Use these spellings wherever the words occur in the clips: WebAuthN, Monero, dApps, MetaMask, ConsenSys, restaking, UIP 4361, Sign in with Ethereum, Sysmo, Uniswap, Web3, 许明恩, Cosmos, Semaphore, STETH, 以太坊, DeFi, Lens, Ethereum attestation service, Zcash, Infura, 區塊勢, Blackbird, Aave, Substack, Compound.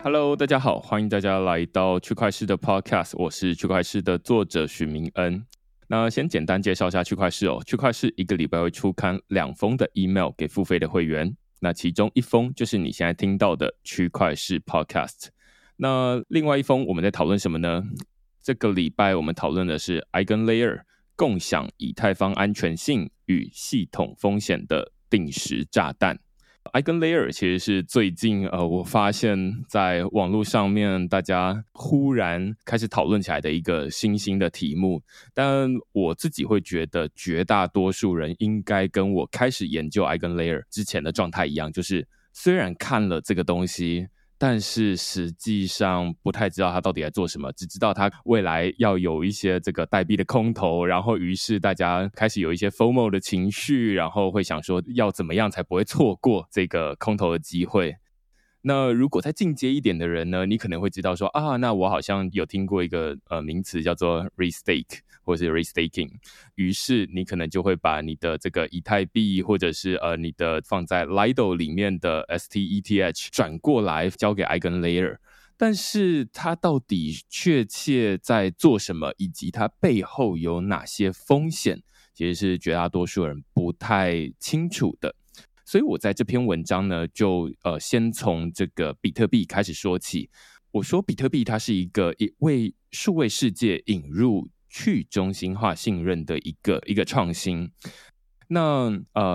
Hello， 大家好，欢迎大家来到区块市的 Podcast， 我是区块市的作者许明恩。那先简单介绍一下区块市哦，区块市一个礼拜会出刊2封的 email 给付费的会员，那其中1封就是你现在听到的区块市 Podcast， 那另外1封我们在讨论什么呢？这个礼拜我们讨论的是 EigenLayer 共享以太坊安全性与系统风险的定时炸弹。EigenLayer 其实是最近我发现在网络上面大家忽然开始讨论起来的一个新兴的题目，但我自己会觉得绝大多数人应该跟我开始研究 EigenLayer 之前的状态一样，就是虽然看了这个东西，但是实际上不太知道它到底在做什么，只知道它未来要有一些这个代币的空投，然后于是大家开始有一些 FOMO 的情绪，然后会想说要怎么样才不会错过这个空投的机会。那如果再进阶一点的人呢，你可能会知道说啊，那我好像有听过一个名词叫做 restake 或是 restaking， 于是你可能就会把你的这个以太币或者是你的放在 Lido 里面的 STETH 转过来交给 EigenLayer， 但是它到底确切在做什么，以及它背后有哪些风险，其实是绝大多数人不太清楚的。所以我在这篇文章呢，就先从这个比特币开始说起。我说比特币它是一个为数位世界引入去中心化信任的一个创新。那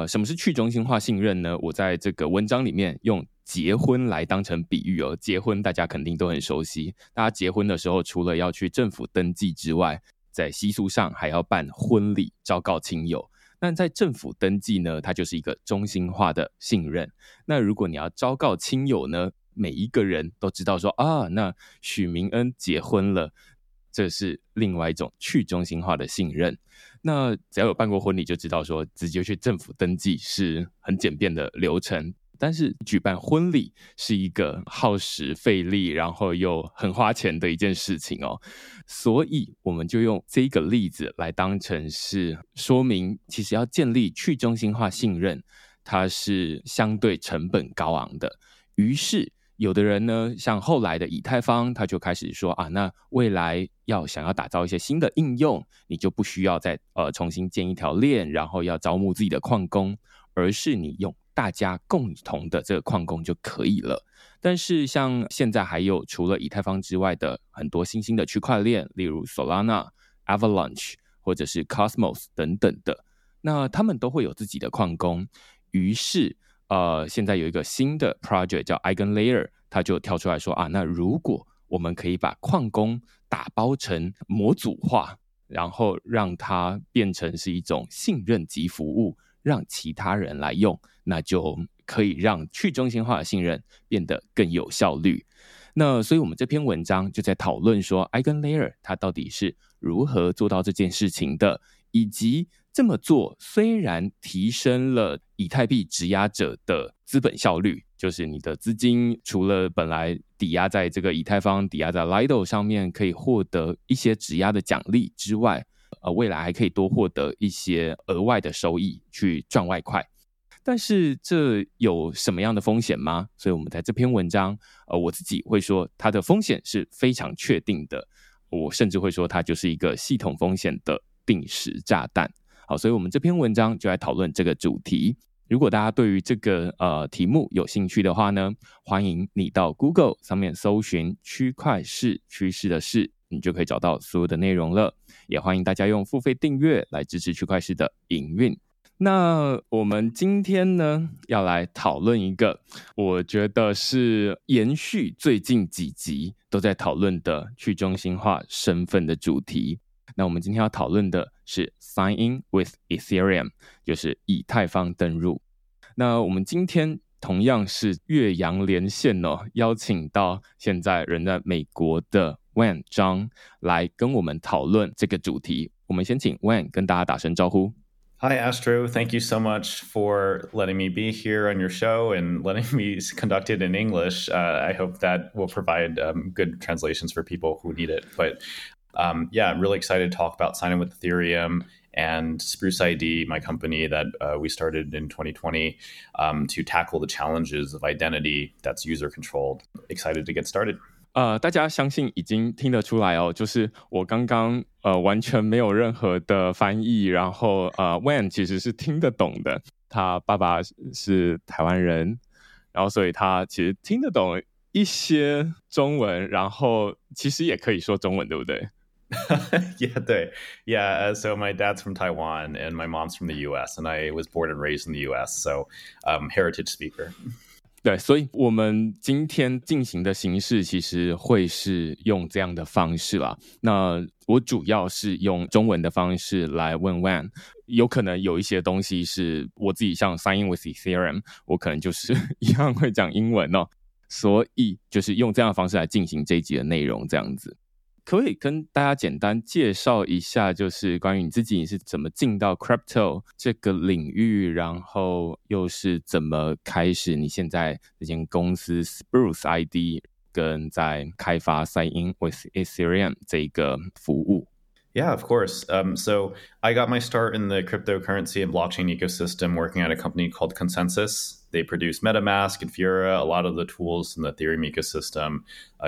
什么是去中心化信任呢？我在这个文章里面用结婚来当成比喻哦。结婚大家肯定都很熟悉，大家结婚的时候除了要去政府登记之外，在习俗上还要办婚礼，昭告亲友。但在政府登记呢，它就是一个中心化的信任。那如果你要昭告亲友呢，每一个人都知道说啊，那许明恩结婚了，这是另外一种去中心化的信任。那只要有办过婚礼就知道说，直接去政府登记是很简便的流程，但是举办婚礼是一个耗时费力，然后又很花钱的一件事情哦。所以我们就用这个例子来当成是说明，其实要建立去中心化信任，它是相对成本高昂的。于是有的人呢，像后来的以太坊，他就开始说啊，那未来想要打造一些新的应用，你就不需要再重新建一条链，然后要招募自己的矿工，而是你用大家共同的这个矿工就可以了。但是像现在还有除了以太坊之外的很多新兴的区块链，例如 Solana、Avalanche 或者是 Cosmos 等等的，那他们都会有自己的矿工。于是现在有一个新的 project 叫 EigenLayer， 他就跳出来说啊，那如果我们可以把矿工打包成模组化，然后让它变成是一种信任级服务，让其他人来用，那就可以让去中心化的信任变得更有效率。那所以我们这篇文章就在讨论说 EigenLayer 它到底是如何做到这件事情的，以及这么做虽然提升了以太币质押者的资本效率，就是你的资金除了本来抵押在这个以太坊、抵押在 Lido 上面可以获得一些质押的奖励之外，未来还可以多获得一些额外的收益去赚外快。但是这有什么样的风险吗？所以我们在这篇文章我自己会说它的风险是非常确定的，我甚至会说它就是一个系统风险的定时炸弹。好，所以我们这篇文章就来讨论这个主题。如果大家对于这个题目有兴趣的话呢，欢迎你到 Google 上面搜寻区块市，趋势的市，你就可以找到所有的内容了。也欢迎大家用付费订阅来支持区块市的营运。那我们今天呢，要来讨论一个我觉得是延续最近几集都在讨论的去中心化身份的主题。那我们今天要讨论的是 Sign in with Ethereum， 就是以太坊登入。那我们今天同样是越洋连线哦，邀请到现在人在美国的Wayne Chang 来跟我们讨论这个主题。我们先请 Wayne 跟大家打声招呼。Hi Astro, thank you so much for letting me be here on your show and letting me conduct it in English. I hope that will provide good translations for people who need it. But yeah, I'm really excited to talk about Sign in with Ethereum and Spruce ID, my company that we started in 2020 to tackle the challenges of identity that's user controlled. Excited to get started. 大家相信已经听得出来哦，就是我刚刚完全没有任何的翻译，然后Wayne 其实是听得懂的，他爸爸是台湾人，然后所以他其实听得懂一些中文，然后其实也可以说中文，对不对？So my dad's from Taiwan and my mom's from the US, and I was born and raised in the US, so heritage speaker. 对，所以我们今天进行的形式其实会是用这样的方式啦。那我主要是用中文的方式来问Wayne，有可能有一些东西是我自己像 Sign in with Ethereum， 我可能就是一样会讲英文哦，所以就是用这样的方式来进行这一集的内容，这样子。可不可以跟大家简单介绍一下，就是关于你自己你是怎么进到 crypto 这个领域，然后又是怎么开始你现在这间公司 Spruce ID 跟在开发 Sign in with Ethereum 这个服务？Yeah, of course. So I got my start in the cryptocurrency and blockchain ecosystem working at a company called ConsenSys. They produce MetaMask and Fura, a lot of the tools in the Ethereum ecosystem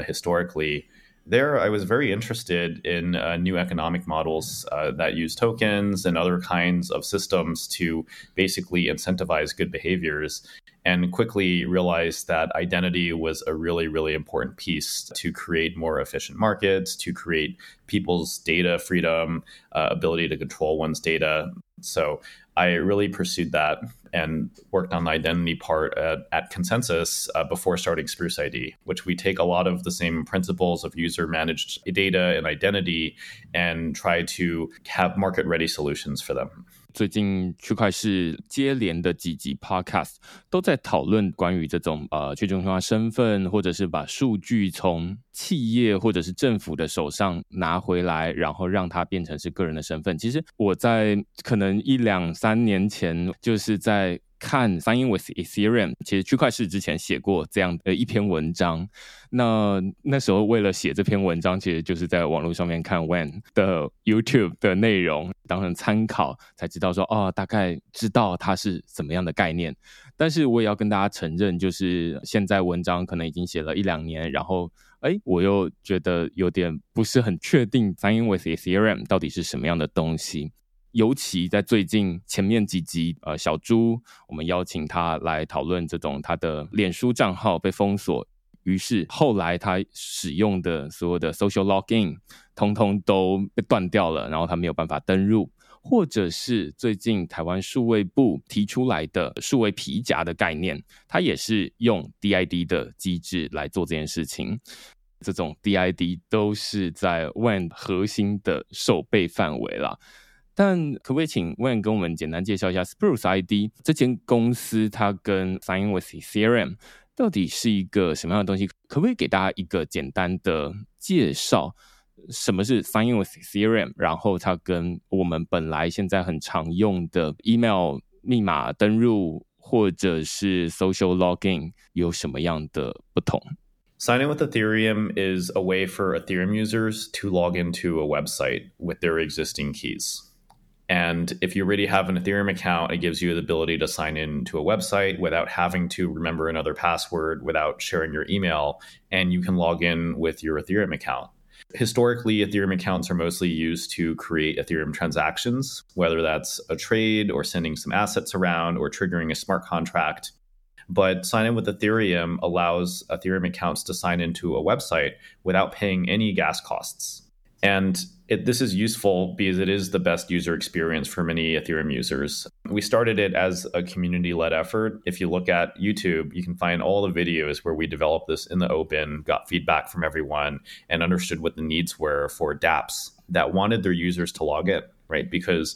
historically. There, I was very interested in new economic models that use tokens and other kinds of systems to basically incentivize good behaviors, and quickly realized that identity was a really, really important piece to create more efficient markets, to create people's data freedom, ability to control one's data. So I really pursued that and worked on the identity part at ConsenSys before starting Spruce ID, which we take a lot of the same principles of user-managed data and identity and try to have market-ready solutions for them. 最近区块市接连的几集 podcast 都在讨论关于这种去中心化身份，或者是把数据从企业或者是政府的手上拿回来，然后让它变成是个人的身份。其实我在可能1-3年前就是在看 Sign in with Ethereum， 其实区块市之前写过这样的一篇文章，那时候为了写这篇文章，其实就是在网络上面看 Wayne 的 YouTube 的内容当成参考，才知道说大概知道它是怎么样的概念。但是我也要跟大家承认，就是现在文章可能已经写了1-2年，然后我又觉得有点不是很确定 Sign in with Ethereum 到底是什么样的东西。尤其在最近前面几集小猪，我们邀请他来讨论这种他的脸书账号被封锁，于是后来他使用的所有的 social login 通通都被断掉了，然后他没有办法登入。或者是最近台湾数位部提出来的数位皮夹的概念，它也是用 DID 的机制来做这件事情。这种 DID 都是在 Wayne 核心的守备范围啦。但可不可以请 Wayne 跟我们简单介绍一下 Spruce ID 这间公司，它跟 Sign in with Ethereum 到底是一个什么样的东西？可不可以给大家一个简单的介绍，什么是 Sign in with Ethereum， 然后它跟我们本来现在很常用的 email 密码登入或者是 social login 有什么样的不同？Sign in with Ethereum is a way for Ethereum users to log into a website with their existing keys. And if you already have an Ethereum account, it gives you the ability to sign in to a website without having to remember another password, without sharing your email, and you can log in with your Ethereum account. Historically, Ethereum accounts are mostly used to create Ethereum transactions, whether that's a trade or sending some assets around or triggering a smart contract.But Sign in with Ethereum allows Ethereum accounts to sign into a website without paying any gas costs. And this is useful because it is the best user experience for many Ethereum users. We started it as a community-led effort. If you look at YouTube, you can find all the videos where we developed this in the open, got feedback from everyone, and understood what the needs were for dApps that wanted their users to log in, right? Because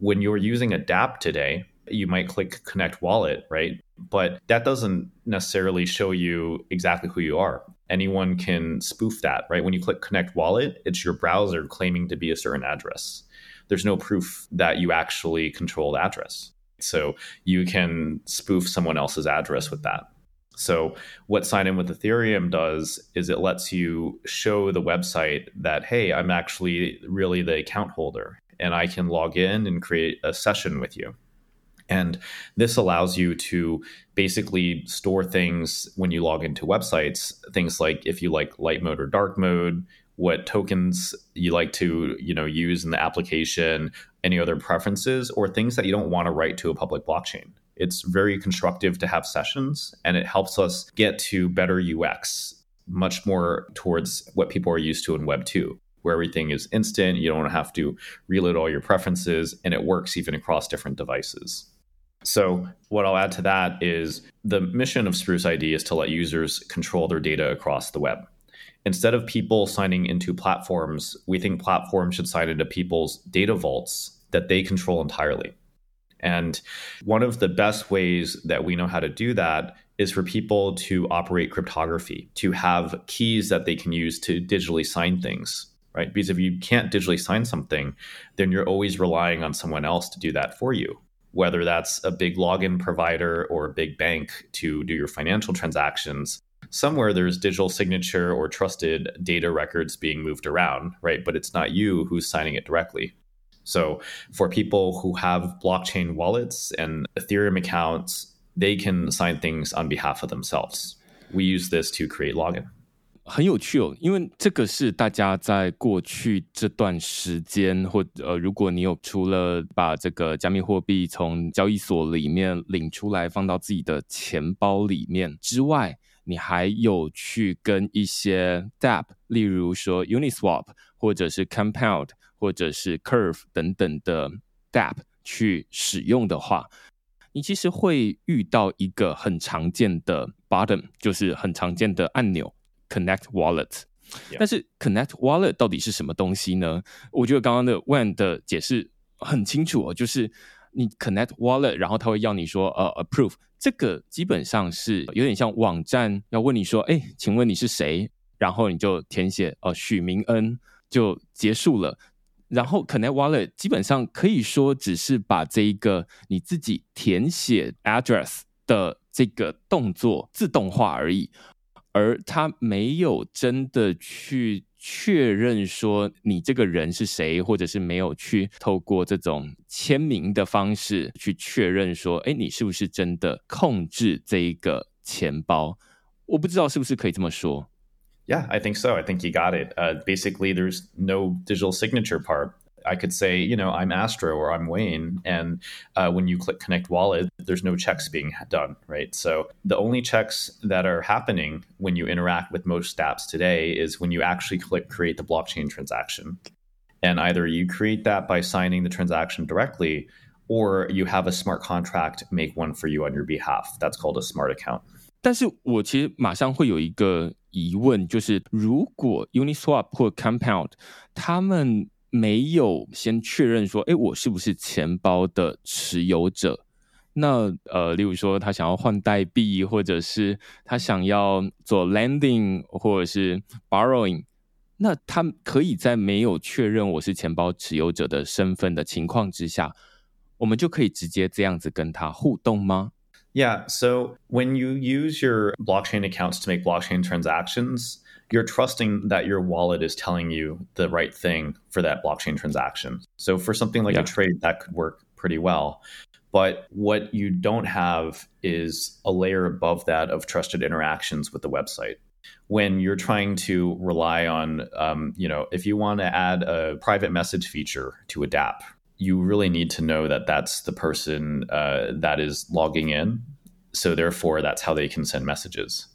when you're using a dApp today, you might click Connect Wallet, right?But that doesn't necessarily show you exactly who you are. Anyone can spoof that, right? When you click Connect Wallet, it's your browser claiming to be a certain address. There's no proof that you actually control the address. So you can spoof someone else's address with that. So what Sign in with Ethereum does is it lets you show the website that, hey, I'm actually really the account holder. and I can log in and create a session with you. And this allows you to basically store things when you log into websites, things like if you like light mode or dark mode, what tokens you like to, use in the application, any other preferences or things that you don't want to write to a public blockchain. It's very constructive to have sessions, and it helps us get to better UX, much more towards what people are used to in Web 2, where everything is instant. You don't have to reload all your preferences, and it works even across different devices. So what I'll add to that is the mission of Spruce ID is to let users control their data across the web. Instead of people signing into platforms, we think platforms should sign into people's data vaults that they control entirely. And one of the best ways that we know how to do that is for people to operate cryptography, to have keys that they can use to digitally sign things, right? Because if you can't digitally sign something, then you're always relying on someone else to do that for you, whether that's a big login provider or a big bank to do your financial transactions. Somewhere there's digital signature or trusted data records being moved around, right? But it's not you who's signing it directly. So for people who have blockchain wallets and Ethereum accounts, they can sign things on behalf of themselves. We use this to create login. 很有趣哦，因为这个是大家在过去这段时间或如果你有除了把这个加密货币从交易所里面领出来放到自己的钱包里面之外，你还有去跟一些 dApp， 例如说 Uniswap 或者是 Compound 或者是 Curve 等等的 dApp 去使用的话，你其实会遇到一个很常见的 button， 就是很常见的按钮 Connect Wallet。但是 Connect Wallet 到底是什么东西呢？我觉得刚刚的 Wayne 的解释很清楚哦，就是你 connect wallet， 然后他会要你说approve， 这个基本上是有点像网站要问你说，哎，请问你是谁？然后你就填写许明恩就结束了。然后 connect wallet 基本上可以说只是把这一个你自己填写 address 的这个动作自动化而已，而它没有真的去确认说你这个人是谁，或者是没有去透过这种签名的方式去确认说，哎，你是不是真的控制这一个钱包？我不知道是不是可以这么说。Yeah, I think so. I think you got it. Basically, there's no digital signature part. I could say, I'm Astro or I'm Wayne. And when you click Connect Wallet, there's no checks being done, right? So the only checks that are happening when you interact with most dApps today is when you actually click create the blockchain transaction. And either you create that by signing the transaction directly, or you have a smart contract make one for you on your behalf. That's called a smart account. 但是我其实马上会有一个疑问，就是如果 Uniswap 或 Compound 他们没有先确认说，诶，我是不是钱包的持有者，那例如说他想要换代币，或者是他想要做 lending 或者是 borrowing， 那他可以在没有确认我是钱包持有者的身份的情况之下，我们就可以直接这样子跟他互动吗？Yeah, so when you use your blockchain accounts to make blockchain transactions, you're trusting that your wallet is telling you the right thing for that blockchain transaction. So for something like a trade, that could work pretty well. But what you don't have is a layer above that of trusted interactions with the website. When you're trying to rely on, if you want to add a private message feature to a dApp, you really need to know that that's the person that is logging in. So therefore, that's how they can send messages.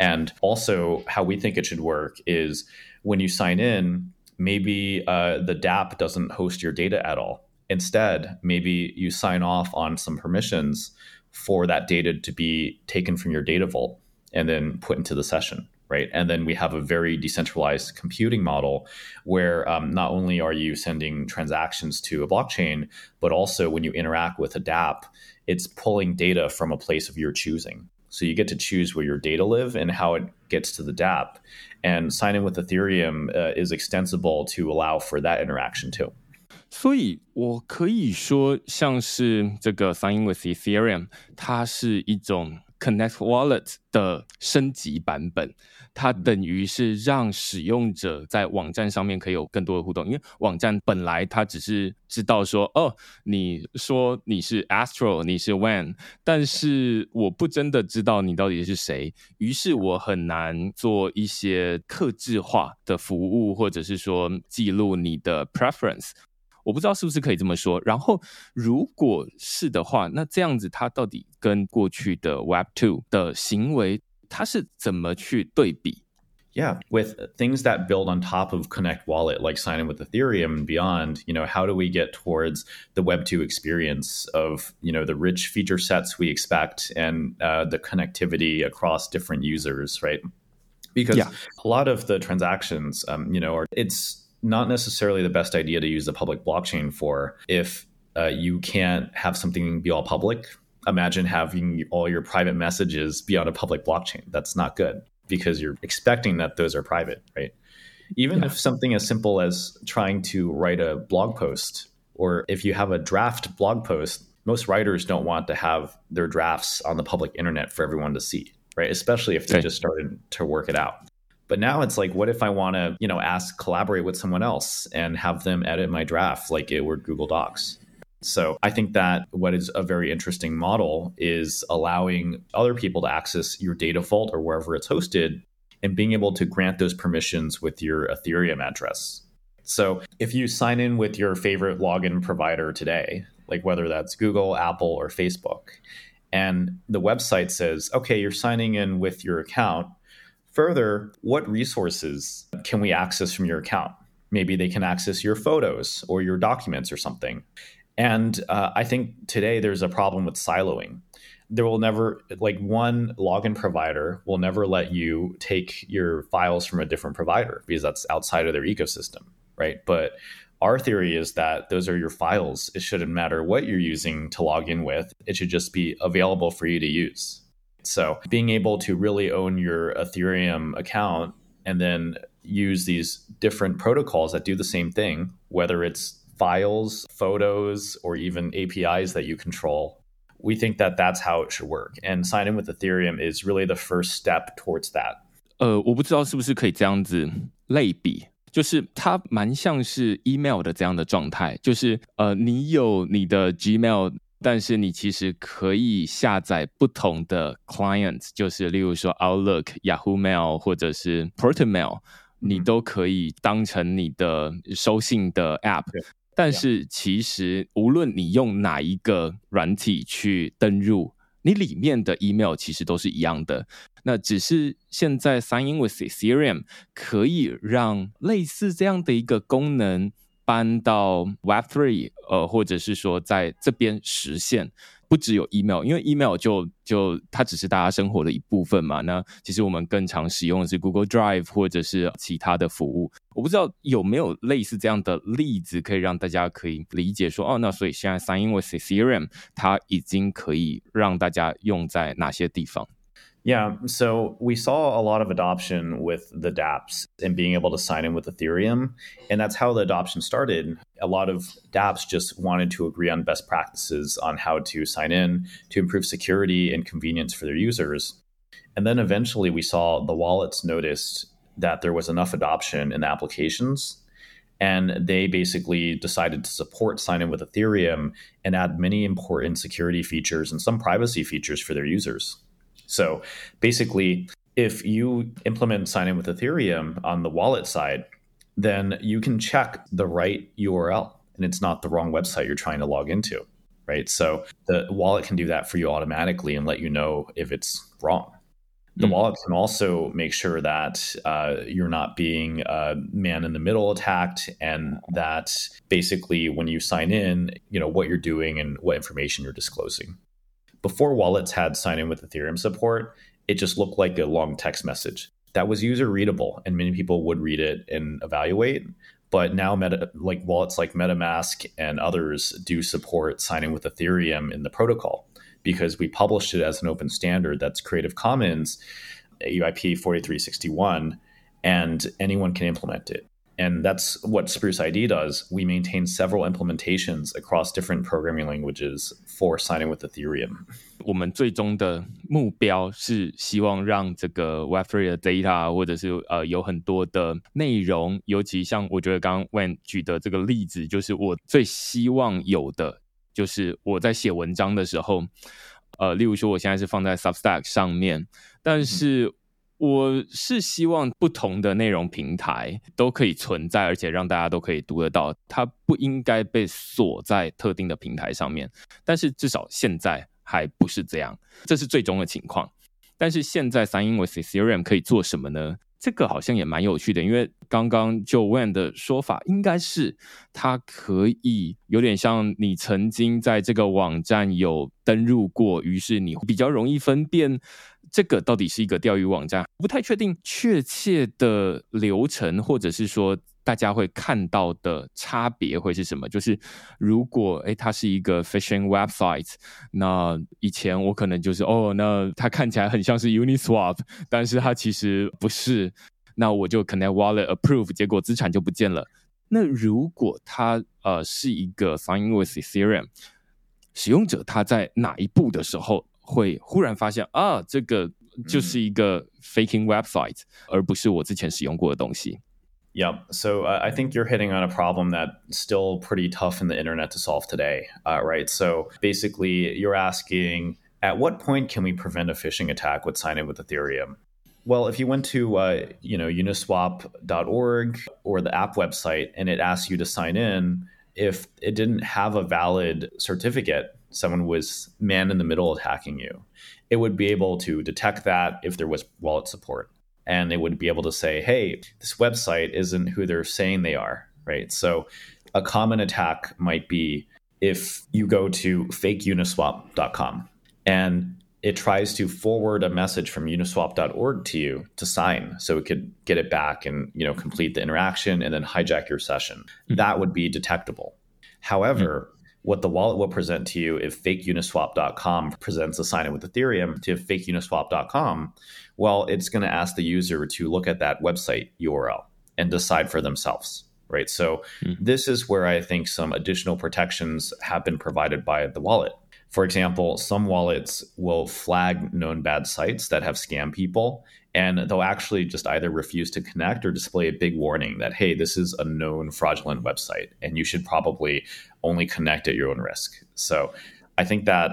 And also how we think it should work is when you sign in, maybe the dApp doesn't host your data at all. Instead, maybe you sign off on some permissions for that data to be taken from your data vault and then put into the session. Right. And then we have a very decentralized computing model where not only are you sending transactions to a blockchain, but also when you interact with a dApp, it's pulling data from a place of your choosing. So you get to choose where your data live and how it gets to the dApp. And sign in with Ethereum is extensible to allow for that interaction too. 所以我可以说像是这个 Sign in with Ethereum， 它是一种 Connect Wallet 的升级版本，它等于是让使用者在网站上面可以有更多的互动，因为网站本来它只是知道说，哦，你说你是 Astro， 你是 Wayne， 但是我不真的知道你到底是谁，于是我很难做一些客制化的服务，或者是说记录你的 preference。我不知道是不是可以这么说，然后如果是的话，那这样子它到底跟过去的 Web2 的行为它是怎么去对比？ Yeah, with things that build on top of Connect Wallet, like Sign in with Ethereum and beyond, you know, how do we get towards the Web2 experience of, you know, the rich feature sets we expect and the connectivity across different users, right? Because yeah. a lot of the transactions, you know, it's not necessarily the best idea to use the public blockchain for if you can't have something be all public. Imagine having all your private messages be on a public blockchain. That's not good because you're expecting that those are private, right? Even yeah. if something as simple as trying to write a blog post, or if you have a draft blog post, most writers don't want to have their drafts on the public internet for everyone to see, right? Especially if they just started to work it out.But now it's like, what if I want to, you know, collaborate with someone else and have them edit my draft like it were Google Docs? So I think that what is a very interesting model is allowing other people to access your data vault or wherever it's hosted and being able to grant those permissions with your Ethereum address. So if you sign in with your favorite login provider today, like whether that's Google, Apple, or Facebook, and the website says, okay, you're signing in with your account,Further, what resources can we access from your account? Maybe they can access your photos or your documents or something. And I think today there's a problem with siloing. There will never, like one login provider will never let you take your files from a different provider because that's outside of their ecosystem, right? But our theory is that those are your files. It shouldn't matter what you're using to log in with. It should just be available for you to use.So being able to really own your Ethereum account and then use these different protocols that do the same thing, whether it's files, photos, or even APIs that you control, we think that that's how it should work. And Sign in with Ethereum is really the first step towards that. 我不知道是不是可以这样子类比，就是它蛮像是 email 的这样的状态，就是你有你的 Gmail。但是你其实可以下载不同的 clients， 就是例如说 Outlook、Yahoo Mail 或者是 Portmail， 你都可以当成你的收信的 app。但是其实无论你用哪一个软体去登入，你里面的 email 其实都是一样的。那只是现在 Sign in with Ethereum 可以让类似这样的一个功能搬到 Web3， 或者是说在这边实现，不只有 email， 因为 email 就它只是大家生活的一部分嘛。那其实我们更常使用的是 Google Drive 或者是其他的服务。我不知道有没有类似这样的例子可以让大家可以理解说，哦，那所以现在 Sign in with Ethereum 它已经可以让大家用在哪些地方？Yeah, so we saw a lot of adoption with the dApps and being able to sign in with Ethereum. And that's how the adoption started. A lot of dApps just wanted to agree on best practices on how to sign in to improve security and convenience for their users. And then eventually we saw the wallets noticed that there was enough adoption in the applications. And they basically decided to support Sign in with Ethereum and add many important security features and some privacy features for their users.So basically, if you implement Sign in with Ethereum on the wallet side, then you can check the right URL and it's not the wrong website you're trying to log into, right? So the wallet can do that for you automatically and let you know if it's wrong. The wallet can also make sure that you're not being man-in-the-middle attacked and that basically when you sign in, you know, what you're doing and what information you're disclosing.Before wallets had Sign in with Ethereum support, it just looked like a long text message that was user readable and many people would read it and evaluate. But now like wallets like MetaMask and others do support Sign in with Ethereum in the protocol because we published it as an open standard that's Creative Commons, UIP 4361, and anyone can implement it. And that's what Spruce ID does. We maintain several implementations across different programming languages for Sign in with Ethereum. 我们最终的目标是希望让这个 Web3 的 data 或者是有很多的内容，尤其像我觉得刚刚 Wayne 举的这个例子，就是我最希望有的就是我在写文章的时候，例如说我现在是放在 Substack 上面，但是我是希望不同的内容平台都可以存在，而且让大家都可以读得到，它不应该被锁在特定的平台上面，但是至少现在还不是这样，这是最终的情况。但是现在 Sign in with Ethereum 可以做什么呢？这个好像也蛮有趣的，因为刚刚 Wayne 的说法应该是它可以有点像你曾经在这个网站有登入过，于是你比较容易分辨这个到底是一个钓鱼网站。不太确定确切的流程，或者是说大家会看到的差别会是什么。就是如果它是一个 phishing website， 那以前我可能就是那它看起来很像是 Uniswap， 但是它其实不是，那我就 connect wallet approve， 结果资产就不见了。那如果它是一个 sign in with Ethereum， 使用者他在哪一步的时候会忽然发现这个就是一个 faking website， 而不是我之前使用过的东西。Yeah, so I think you're hitting on a problem that's still pretty tough in the internet to solve today, right? So basically, you're asking, at what point can we prevent a phishing attack with Sign in with Ethereum? Well, if you went to uniswap.org or the app website and it asks you to sign in, if it didn't have a valid certificate, someone was man-in-the-middle attacking you, it would be able to detect that if there was wallet support. And they would be able to say, hey, this website isn't who they're saying they are, right? So a common attack might be if you go to fakeuniswap.com and it tries to forward a message from uniswap.org to you to sign so it could get it back and complete the interaction and then hijack your session. Mm-hmm. That would be detectable. However, what the wallet will present to you if fakeuniswap.com presents a sign-in with Ethereum to fakeuniswap.com, well, it's going to ask the user to look at that website URL and decide for themselves, right? So this is where I think some additional protections have been provided by the wallet. For example, some wallets will flag known bad sites that have scammed people, and they'll actually just either refuse to connect or display a big warning that, hey, this is a known fraudulent website, and you should probably only connect at your own risk. So I think that,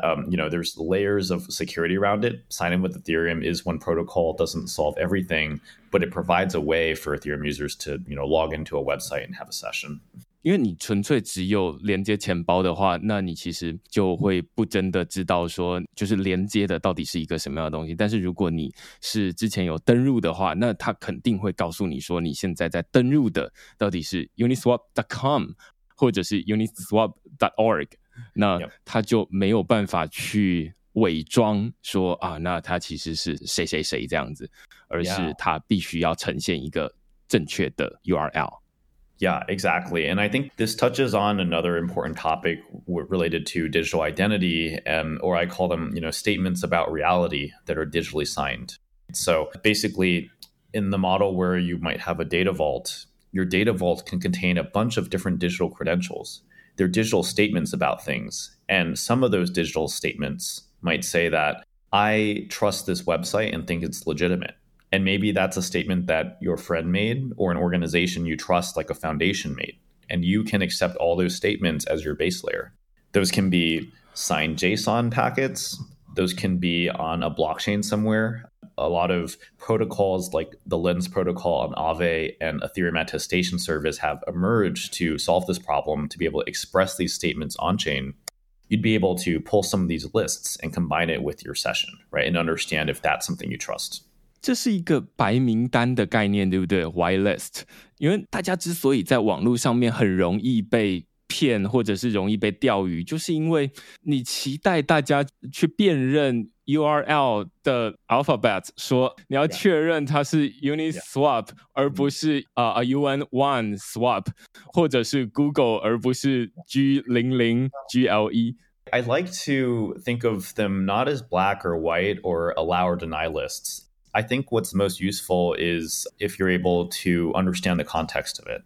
there's layers of security around it. Sign in with Ethereum is one protocol, doesn't solve everything, but it provides a way for Ethereum users to, log into a website and have a session.因为你纯粹只有连接钱包的话，那你其实就会不真的知道说就是连接的到底是一个什么样的东西。但是如果你是之前有登入的话，那它肯定会告诉你说你现在在登入的到底是 uniswap.com 或者是 uniswap.org， 那它就没有办法去伪装说那它其实是谁谁谁这样子，而是它必须要呈现一个正确的 URL。Yeah, exactly. And I think this touches on another important topic related to digital identity, or I call them, statements about reality that are digitally signed. So basically, in the model where you might have a data vault, your data vault can contain a bunch of different digital credentials. They're digital statements about things. And some of those digital statements might say that I trust this website and think it's legitimate.And maybe that's a statement that your friend made or an organization you trust, like a foundation made. And you can accept all those statements as your base layer. Those can be signed JSON packets. Those can be on a blockchain somewhere. A lot of protocols like the Lens protocol on Aave and Ethereum attestation service have emerged to solve this problem, to be able to express these statements on chain.You'd be able to pull some of these lists and combine it with your session, right? And understand if that's something you trust.这是一个白名单的概念，对不对？ White list。 因为大家之所以在网络上面很容易被骗或者是容易被钓鱼，就是因为你期待大家去辨认 URL 的 alphabet， 说你要确认它是 Uniswap， 而不是UN1 swap， 或者是 Google 而不是 G00 GLE。I like to think of them not as black or white or allow or deny lists. I think what's most useful is if you're able to understand the context of it.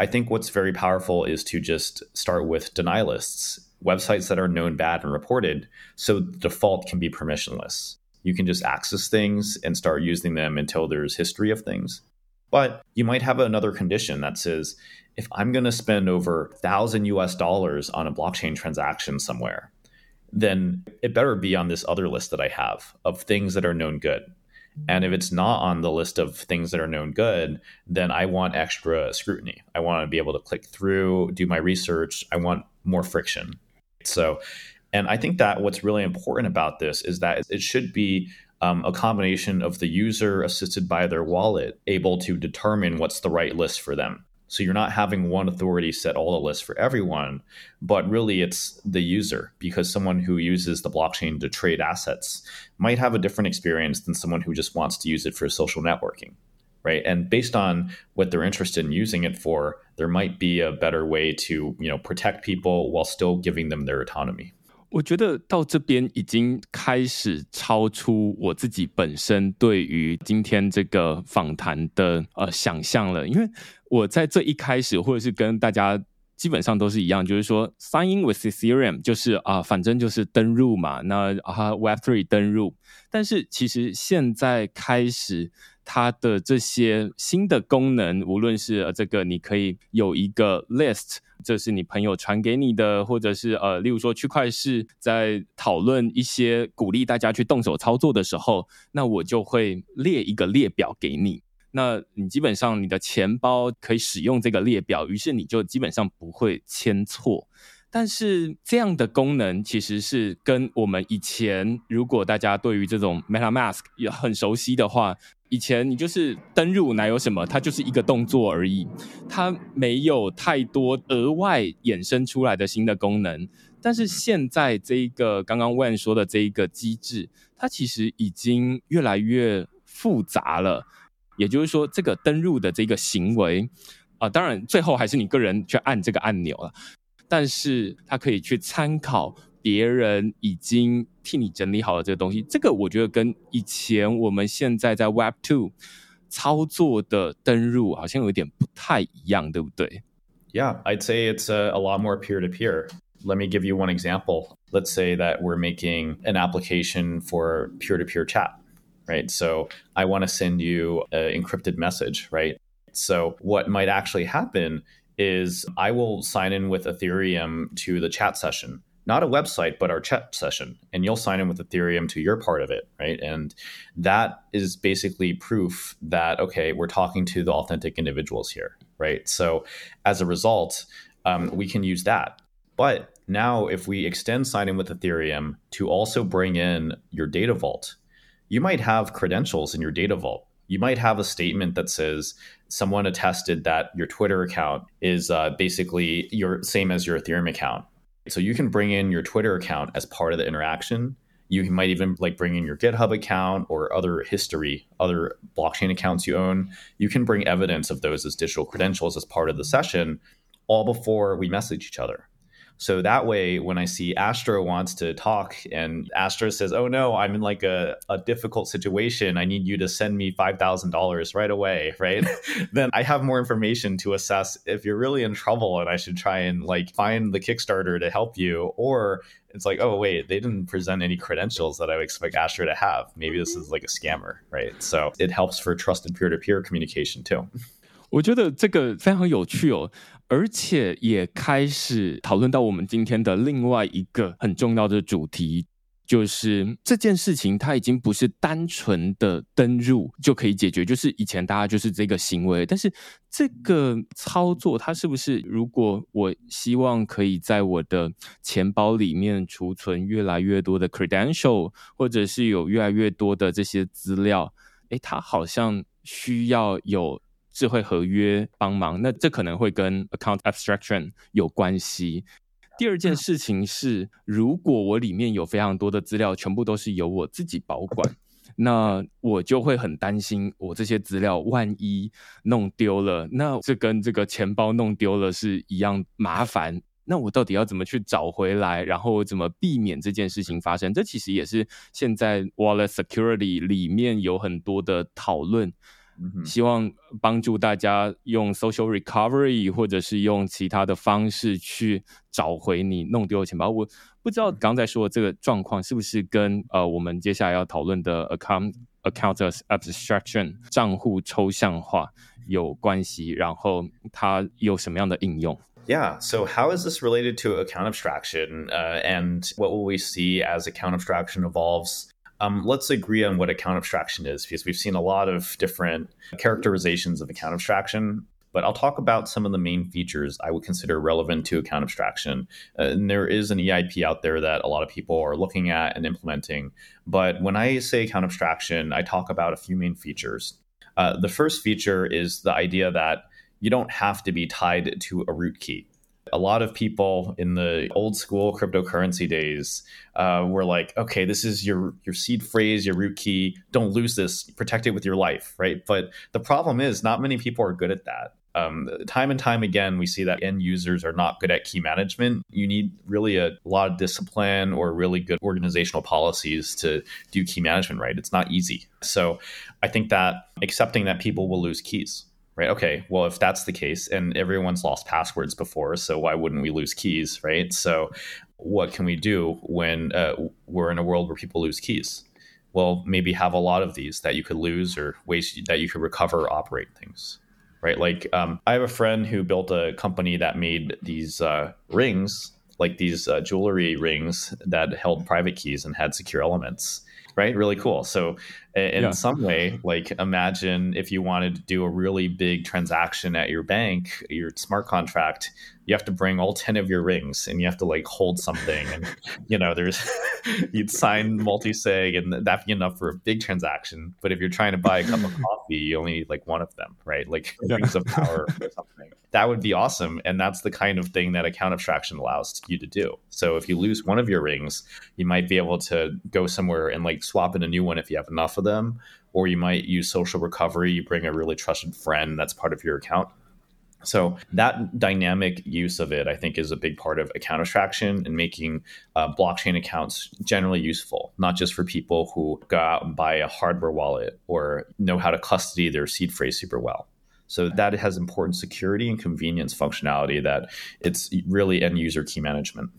I think what's very powerful is to just start with denialists, websites that are known bad and reported, so the default can be permissionless. You can just access things and start using them until there's history of things. But you might have another condition that says, if I'm going to spend over $1,000 US on a blockchain transaction somewhere, then it better be on this other list that I have of things that are known good. And if it's not on the list of things that are known good, then I want extra scrutiny. I want to be able to click through, do my research. I want more friction. So, and I think that what's really important about this is that it should be a combination of the user assisted by their wallet able to determine what's the right list for them. So you're not having one authority set all the lists for everyone, but really it's the user, because someone who uses the blockchain to trade assets might have a different experience than someone who just wants to use it for social networking, right? And based on what they're interested in using it for, there might be a better way to, you know, protect people while still giving them their autonomy. 我觉得到这边已经开始超出我自己本身对于今天这个访谈的、想象了，因为我在这一开始或者是跟大家基本上都是一样，就是说 Sign in with Ethereum 就是反正就是登入嘛，那Web3 登入，但是其实现在开始它的这些新的功能，无论是这个你可以有一个 list， 这是你朋友传给你的，或者是例如说区块市在讨论一些鼓励大家去动手操作的时候，那我就会列一个列表给你，那你基本上你的钱包可以使用这个列表，于是你就基本上不会签错。但是这样的功能其实是跟我们以前，如果大家对于这种 MetaMask 也很熟悉的话，以前你就是登入哪有什么，它就是一个动作而已，它没有太多额外衍生出来的新的功能。但是现在这一个刚刚 Wayne 说的这一个机制，它其实已经越来越复杂了，也就是说这个登入的这个行为当然最后还是你个人去按这个按钮了，但是它可以去参考别人已经替你整理好了这个东西。这个我觉得跟以前我们现在在 Web2 操作的登入好像有点不太一样，对不对？ Yeah, I'd say it's a lot more peer-to-peer. Let me give you one example. Let's say that we're making an application for peer-to-peer chat, right? So I want to send you an encrypted message, right? So what might actually happen is I will sign in with Ethereum to the chat session. Not a website, but our chat session. And you'll sign in with Ethereum to your part of it, right? And that is basically proof that, okay, we're talking to the authentic individuals here, right? So as a result, we can use that. But now if we extend sign in with Ethereum to also bring in your data vault, you might have credentials in your data vault. You might have a statement that says someone attested that your Twitter account is basically your same as your Ethereum account. So you can bring in your Twitter account as part of the interaction. You might even like bring in your GitHub account or other history, other blockchain accounts you own. You can bring evidence of those as digital credentials as part of the session, all before we message each other. So that way, when I see Astra wants to talk and Astra says, oh, no, I'm in like a difficult situation. I need you to send me $5,000 right away, right? Then I have more information to assess if you're really in trouble and I should try and like find the Kickstarter to help you. Or it's like, oh, wait, they didn't present any credentials that I would expect Astra to have. Maybe this is like a scammer, right? So it helps for trusted peer-to-peer communication too. 我觉得这个非常有趣哦，而且也开始讨论到我们今天的另外一个很重要的主题，就是这件事情它已经不是单纯的登入就可以解决，就是以前大家就是这个行为，但是这个操作它是不是，如果我希望可以在我的钱包里面储存越来越多的 credential， 或者是有越来越多的这些资料，它好像需要有智慧合约帮忙，那这可能会跟 account abstraction 有关系。第二件事情是，如果我里面有非常多的资料，全部都是由我自己保管，那我就会很担心我这些资料万一弄丢了，那这跟这个钱包弄丢了是一样麻烦，那我到底要怎么去找回来，然后怎么避免这件事情发生？这其实也是现在 wallet security 里面有很多的讨论。希望帮助大家用 social recovery 或者是用其他的方式去找回你弄丢的钱包。我不知道刚才说的这个状况是不是跟我们接下来要讨论的 account abstraction 账户抽象化有关系，然后它有什么样的应用？Yeah, so how is this related to account abstraction and what will we see as account abstraction evolves? Let's agree on what account abstraction is, because we've seen a lot of different characterizations of account abstraction, but I'll talk about some of the main features I would consider relevant to account abstraction. And there is an EIP out there that a lot of people are looking at and implementing, but when I say account abstraction, I talk about a few main features. The first feature is the idea that you don't have to be tied to a root key. A lot of people in the old school cryptocurrency days were like, okay, this is your seed phrase, your root key. Don't lose this. Protect it with your life, right? But the problem is not many people are good at that. Time and time again, we see that end users are not good at key management. You need really a lot of discipline or really good organizational policies to do key management, right? It's not easy. So I think that accepting that people will lose keys. Right. Okay. Well, if that's the case, and everyone's lost passwords before, so why wouldn't we lose keys, right? So, what can we do when we're in a world where people lose keys? Well, maybe have a lot of these that you could lose, or ways that you could recover or operate things, right? Like I have a friend who built a company that made these rings, like these jewelry rings that held private keys and had secure elements. Right? Really cool. So in some way, like imagine if you wanted to do a really big transaction at your bank, your smart contract, you have to bring all 10 of your rings and you have to like hold something and, you know, there's, you'd sign multi-sig and that'd be enough for a big transaction. But if you're trying to buy a cup of coffee, you only need like one of them, right? Like rings of power or something. That would be awesome. And that's the kind of thing that account abstraction allows you to do. So if you lose one of your rings, you might be able to go somewhere and like swap in a new one if you have enough of them, or you might use social recovery. You bring a really trusted friend that's part of your account. So that dynamic use of it, I think, is a big part of account abstraction and making blockchain accounts generally useful, not just for people who go out and buy a hardware wallet or know how to custody their seed phrase super well. So that has important security and convenience functionality that it's really end user key management.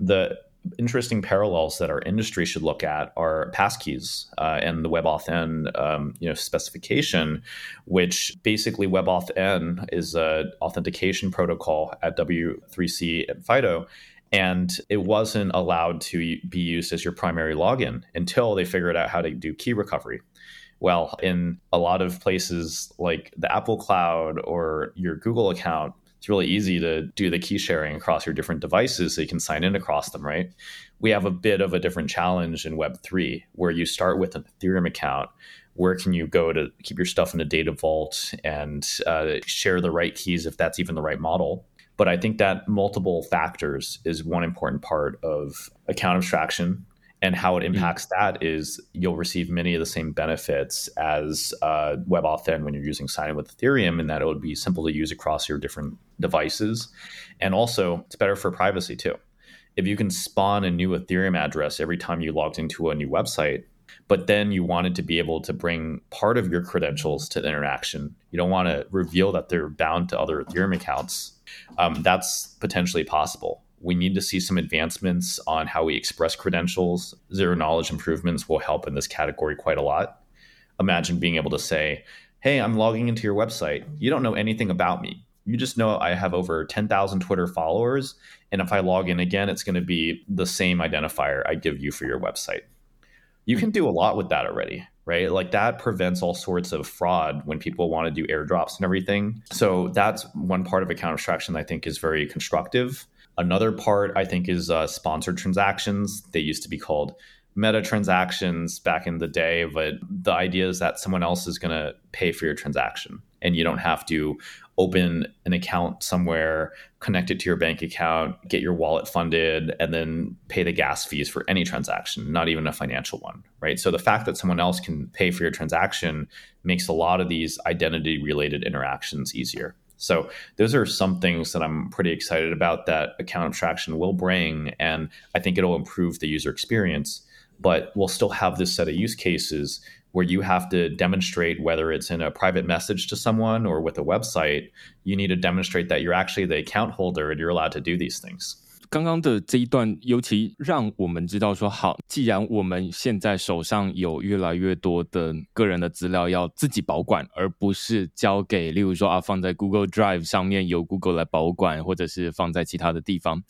The interesting parallels that our industry should look at are passkeys and the WebAuthN specification, which basically WebAuthN is an authentication protocol at W3C and FIDO, and it wasn't allowed to be used as your primary login until they figured out how to do key recovery. Well, in a lot of places like the Apple Cloud or your Google account, it's really easy to do the key sharing across your different devices so you can sign in across them, right? We have a bit of a different challenge in Web3 where you start with an Ethereum account. Where can you go to keep your stuff in a data vault and share the right keys if that's even the right model? But I think that multiple factors is one important part of account abstraction. And how it impacts that is you'll receive many of the same benefits as WebAuthN when you're using Sign in with Ethereum, and that it would be simple to use across your different devices. And also, it's better for privacy too. If you can spawn a new Ethereum address every time you logged into a new website, but then you wanted to be able to bring part of your credentials to the interaction, you don't want to reveal that they're bound to other Ethereum accounts, that's potentially possible. We need to see some advancements on how we express credentials. Zero knowledge improvements will help in this category quite a lot. Imagine being able to say, hey, I'm logging into your website. You don't know anything about me. You just know I have over 10,000 Twitter followers. And if I log in again, it's going to be the same identifier I give you for your website. You can do a lot with that already, right? Like that prevents all sorts of fraud when people want to do airdrops and everything. So that's one part of account abstraction that I think is very constructive. Another part, I think, is sponsored transactions. They used to be called meta transactions back in the day, but the idea is that someone else is going to pay for your transaction and you don't have to open an account somewhere, connect it to your bank account, get your wallet funded, and then pay the gas fees for any transaction, not even a financial one, right? So the fact that someone else can pay for your transaction makes a lot of these identity-related interactions easier. So those are some things that I'm pretty excited about that account abstraction will bring, and I think it'll improve the user experience. but we'll still have this set of use cases where you have to demonstrate, whether it's in a private message to someone or with a website, you need to demonstrate that you're actually the account holder and you're allowed to do these things. 刚刚的这一段尤其让我们知道说，好，既然我们现在手上有越来越多的个人的资料要自己保管，而不是交给例如说放在 Google Drive 上面由 Google 来保管，或者是放在其他的地方，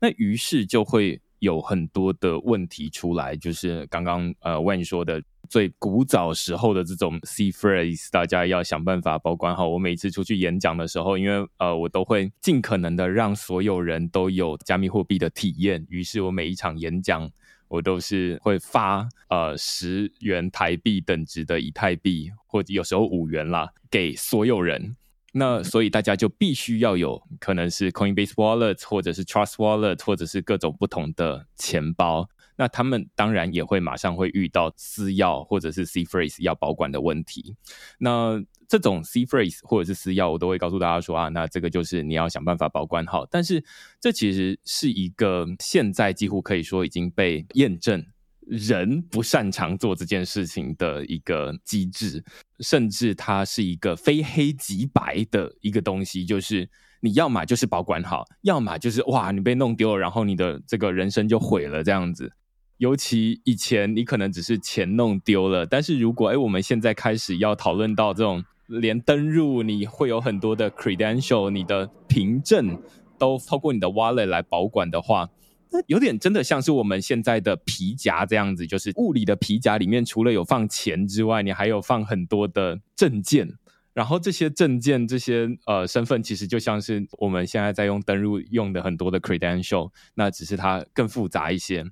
那于是就会有很多的问题出来，就是刚刚Wayne说的最古早时候的这种 C phrase， 大家要想办法保管好。我每次出去演讲的时候，因为我都会尽可能的让所有人都有加密货币的体验，于是我每一场演讲我都是会发10元台币等值的以太币，或者有时候5元啦，给所有人。那所以大家就必须要有可能是 Coinbase Wallet 或者是 Trust Wallet 或者是各种不同的钱包，那他们当然也会马上会遇到私钥或者是 C phrase 要保管的问题。那这种 C phrase 或者是私钥，我都会告诉大家说那这个就是你要想办法保管好。但是这其实是一个现在几乎可以说已经被验证人不擅长做这件事情的一个机制，甚至它是一个非黑即白的一个东西，就是你要嘛就是保管好，要嘛就是哇你被弄丢了，然后你的这个人生就毁了这样子。尤其以前你可能只是钱弄丢了，但是如果我们现在开始要讨论到这种连登入你会有很多的 credential， 你的凭证都透过你的 wallet 来保管的话，那有点真的像是我们现在的皮夹这样子，就是物理的皮夹里面除了有放钱之外，你还有放很多的证件，然后这些证件这些身份其实就像是我们现在在用登入用的很多的 credential， 那只是它更复杂一些。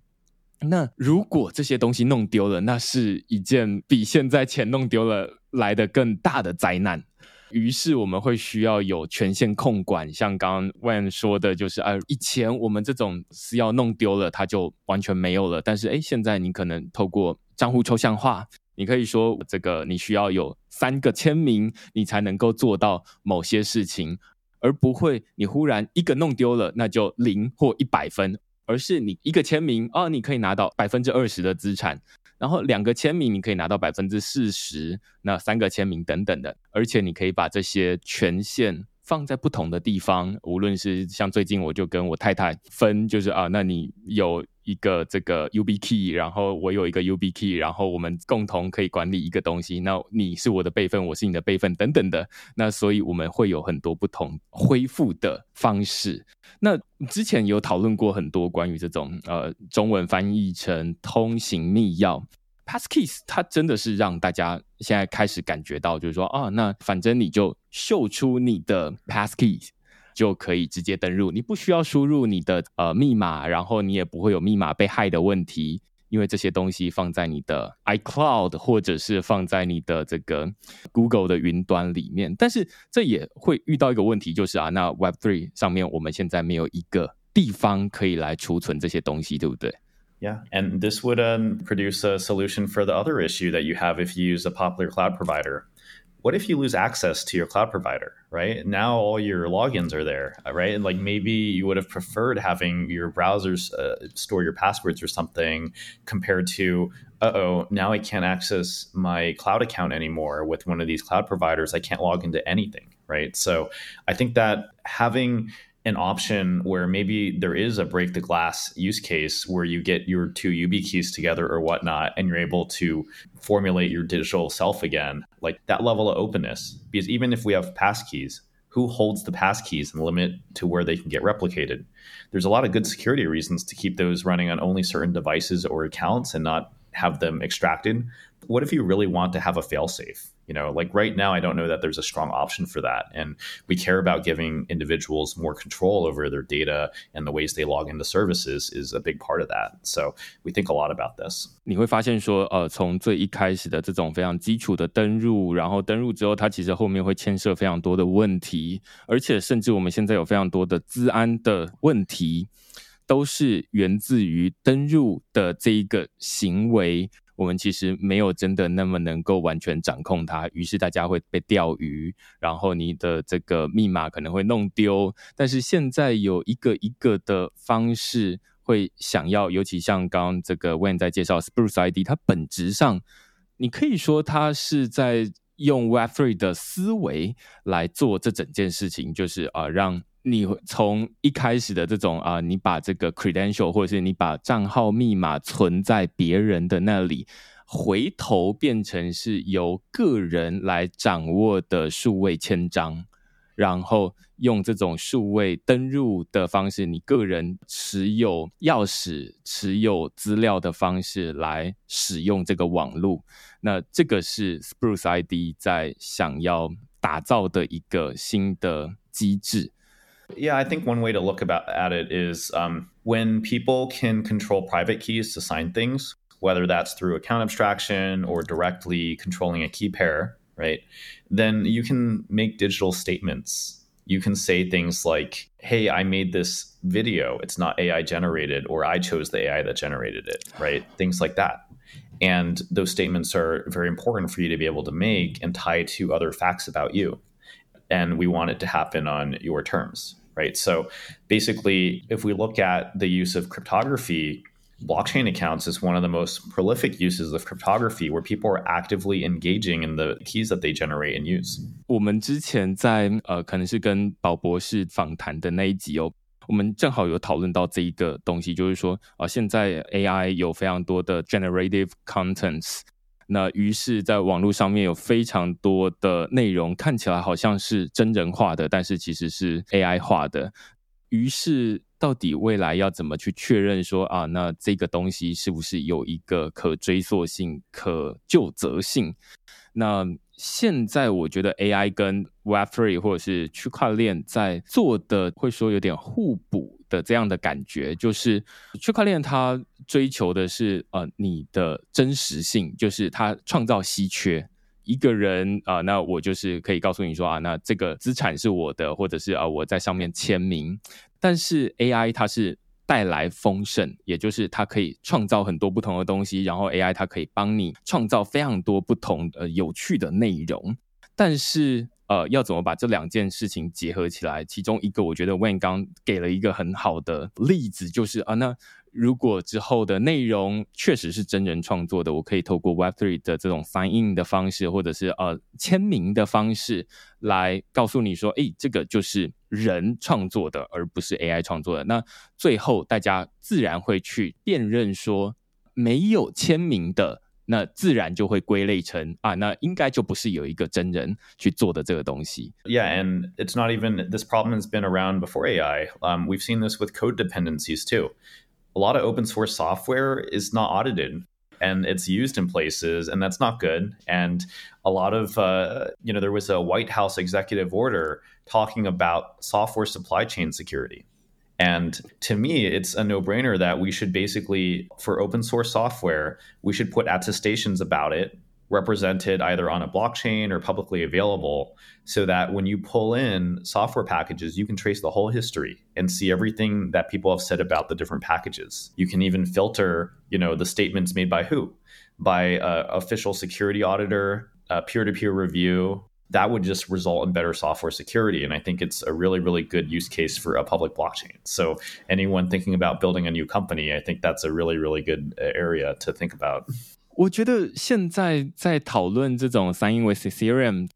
那如果这些东西弄丢了，那是一件比现在钱弄丢了来得更大的灾难，于是我们会需要有权限控管，像刚刚 Wayne 说的，就是以前我们这种私钥弄丢了它就完全没有了，但是现在你可能透过账户抽象化，你可以说这个你需要有3个签名你才能够做到某些事情，而不会你忽然一个弄丢了那就0或100分，而是你一个签名你可以拿到 20% 的资产，然后2个签名你可以拿到 40%， 那3个签名等等的，而且你可以把这些权限放在不同的地方，无论是像最近我就跟我太太分，就是那你有一个这个 YubiKey， 然后我有一个 YubiKey， 然后我们共同可以管理一个东西，那你是我的备份，我是你的备份等等的，那所以我们会有很多不同恢复的方式。那之前有讨论过很多关于这种中文翻译成通行密钥 Passkeys， 它真的是让大家现在开始感觉到，就是说那反正你就秀出你的 Passkeys就可以直接登入，你不需要输入你的密码，然后你也不会有密码被害的问题，因为这些东西放在你的 iCloud 或者是放在你的这个 Google 的云端里面。但是这也会遇到一个问题，就是那 Web3 上面我们现在没有一个地方可以来储存这些东西，对不对？Yeah, and this would produce a solution for the other issue that you have if you use a popular cloud provider.What if you lose access to your cloud provider, right? Now all your logins are there, right? And maybe you would have preferred having your browsers store your passwords or something compared to, now I can't access my cloud account anymore with one of these cloud providers. I can't log into anything, right? So I think that having...an option where maybe there is a break the glass use case where you get your 2 YubiKeys together or whatnot, and you're able to formulate your digital self again, like that level of openness. Because even if we have passkeys, who holds the passkeys and limit to where they can get replicated? There's a lot of good security reasons to keep those running on only certain devices or accounts and not have them extracted. What if you really want to have a fail-safe?You know, right now, I don't know that there's a strong option for that. And we care about giving individuals more control over their data, and the ways they log into services is a big part of that. So we think a lot about this. 你会发现说，从最一开始的这种非常基础的登入，然后登入之后，它其实后面会牵涉非常多的问题，而且甚至我们现在有非常多的资安的问题，都是源自于登入的这一个行为。我们其实没有真的那么能够完全掌控它，于是大家会被钓鱼，然后你的这个密码可能会弄丢，但是现在有一个一个的方式会想要，尤其像刚刚这个 Wayne 在介绍 Spruce ID， 它本质上你可以说它是在用 Web3 的思维来做这整件事情，就是让你从一开始的这种你把这个 credential 或者是你把账号密码存在别人的那里，回头变成是由个人来掌握的数位签章，然后用这种数位登入的方式，你个人持有钥匙持有资料的方式来使用这个网络。那这个是 Spruce ID 在想要打造的一个新的机制。Yeah, I think one way to look at it is when people can control private keys to sign things, whether that's through account abstraction or directly controlling a key pair, right? Then you can make digital statements. You can say things like, hey, I made this video. It's not AI generated, or I chose the AI that generated it, right? Things like that. And those statements are very important for you to be able to make and tie to other facts about you. And we want it to happen on your terms, right? So basically, if we look at the use of cryptography, blockchain accounts is one of the most prolific uses of cryptography where people are actively engaging in the keys that they generate and use. 我们之前在可能是跟宝博士访谈的那一集哦，我们正好有讨论到这一个东西，就是说现在 AI 有非常多的 generative contents，那于是在网络上面有非常多的内容看起来好像是真人化的，但是其实是 AI 化的。于是到底未来要怎么去确认说那这个东西是不是有一个可追溯性可究责性。那现在我觉得 AI 跟 Web3 或者是区块链在做的会说有点互补的这样的感觉，就是区块链它追求的是你的真实性，就是它创造稀缺。一个人那我就是可以告诉你说那这个资产是我的，或者是我在上面签名。但是 AI 它是带来丰盛，也就是它可以创造很多不同的东西，然后 AI 它可以帮你创造非常多不同有趣的内容。但是要怎么把这两件事情结合起来，其中一个我觉得 Wayne 刚给了一个很好的例子，就是那如果之后的内容确实是真人创作的，我可以透过 Web3 的这种 sign in 的方式，或者是签名的方式来告诉你说这个就是人创作的，而不是 AI 创作的。那最后大家自然会去辨认说没有签名的，那自然就会归类成那应该就不是有一个真人去做的这个东西。Yeah, and it's not even, this problem has been around before AI. We've seen this with code dependencies too.A lot of open source software is not audited and it's used in places, and that's not good. And a lot of, there was a White House executive order talking about software supply chain security. And to me, it's a no-brainer that we should basically, for open source software, we should put attestations about it represented either on a blockchain or publicly available, so that when you pull in software packages, you can trace the whole history and see everything that people have said about the different packages. You can even filter, the statements made by who, by official security auditor, peer-to-peer review. That would just result in better software security. And I think it's a really, really good use case for a public blockchain. So anyone thinking about building a new company, I think that's a really, really good area to think about. 我觉得现在在讨论这种 Sign in with Ethereum，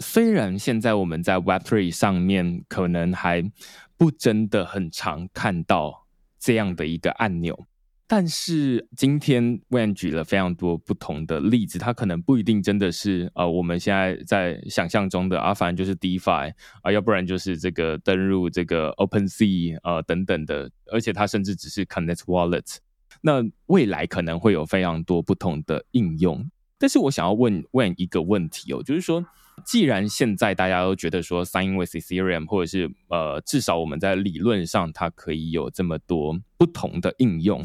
虽然现在我们在 Web3 上面可能还不真的很常看到这样的一个按钮，但是今天 Wayne 举了非常多不同的例子，它可能不一定真的是我们现在在想象中的反正就是 DeFi 要不然就是这个登入这个 OpenSea 等等的，而且它甚至只是 Connect Wallet。那未来可能会有非常多不同的应用，但是我想要问一个问题就是说，既然现在大家都觉得说 Sign in with Ethereum 或者是至少我们在理论上它可以有这么多不同的应用，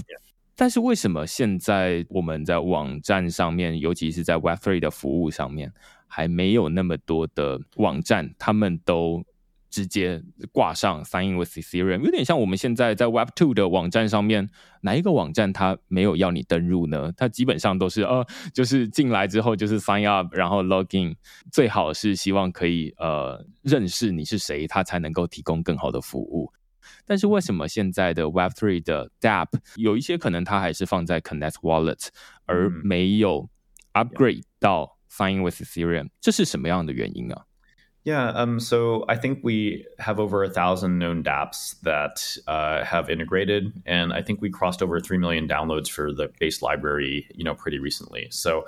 但是为什么现在我们在网站上面，尤其是在 Web3 的服务上面，还没有那么多的网站他们都直接挂上 Sign in with Ethereum， 有点像我们现在在 Web2 的网站上面，哪一个网站它没有要你登入呢？它基本上都是就是进来之后就是 sign up， 然后 login， 最好是希望可以认识你是谁，它才能够提供更好的服务。但是为什么现在的 Web3 的 dApp 有一些可能它还是放在 Connect Wallet 而没有 upgrade 到 Sign in with Ethereum， 这是什么样的原因啊？Yeah, so I think we have over 1,000 known dApps that have integrated, and I think we crossed over 3 million downloads for the base library, you know, pretty recently. So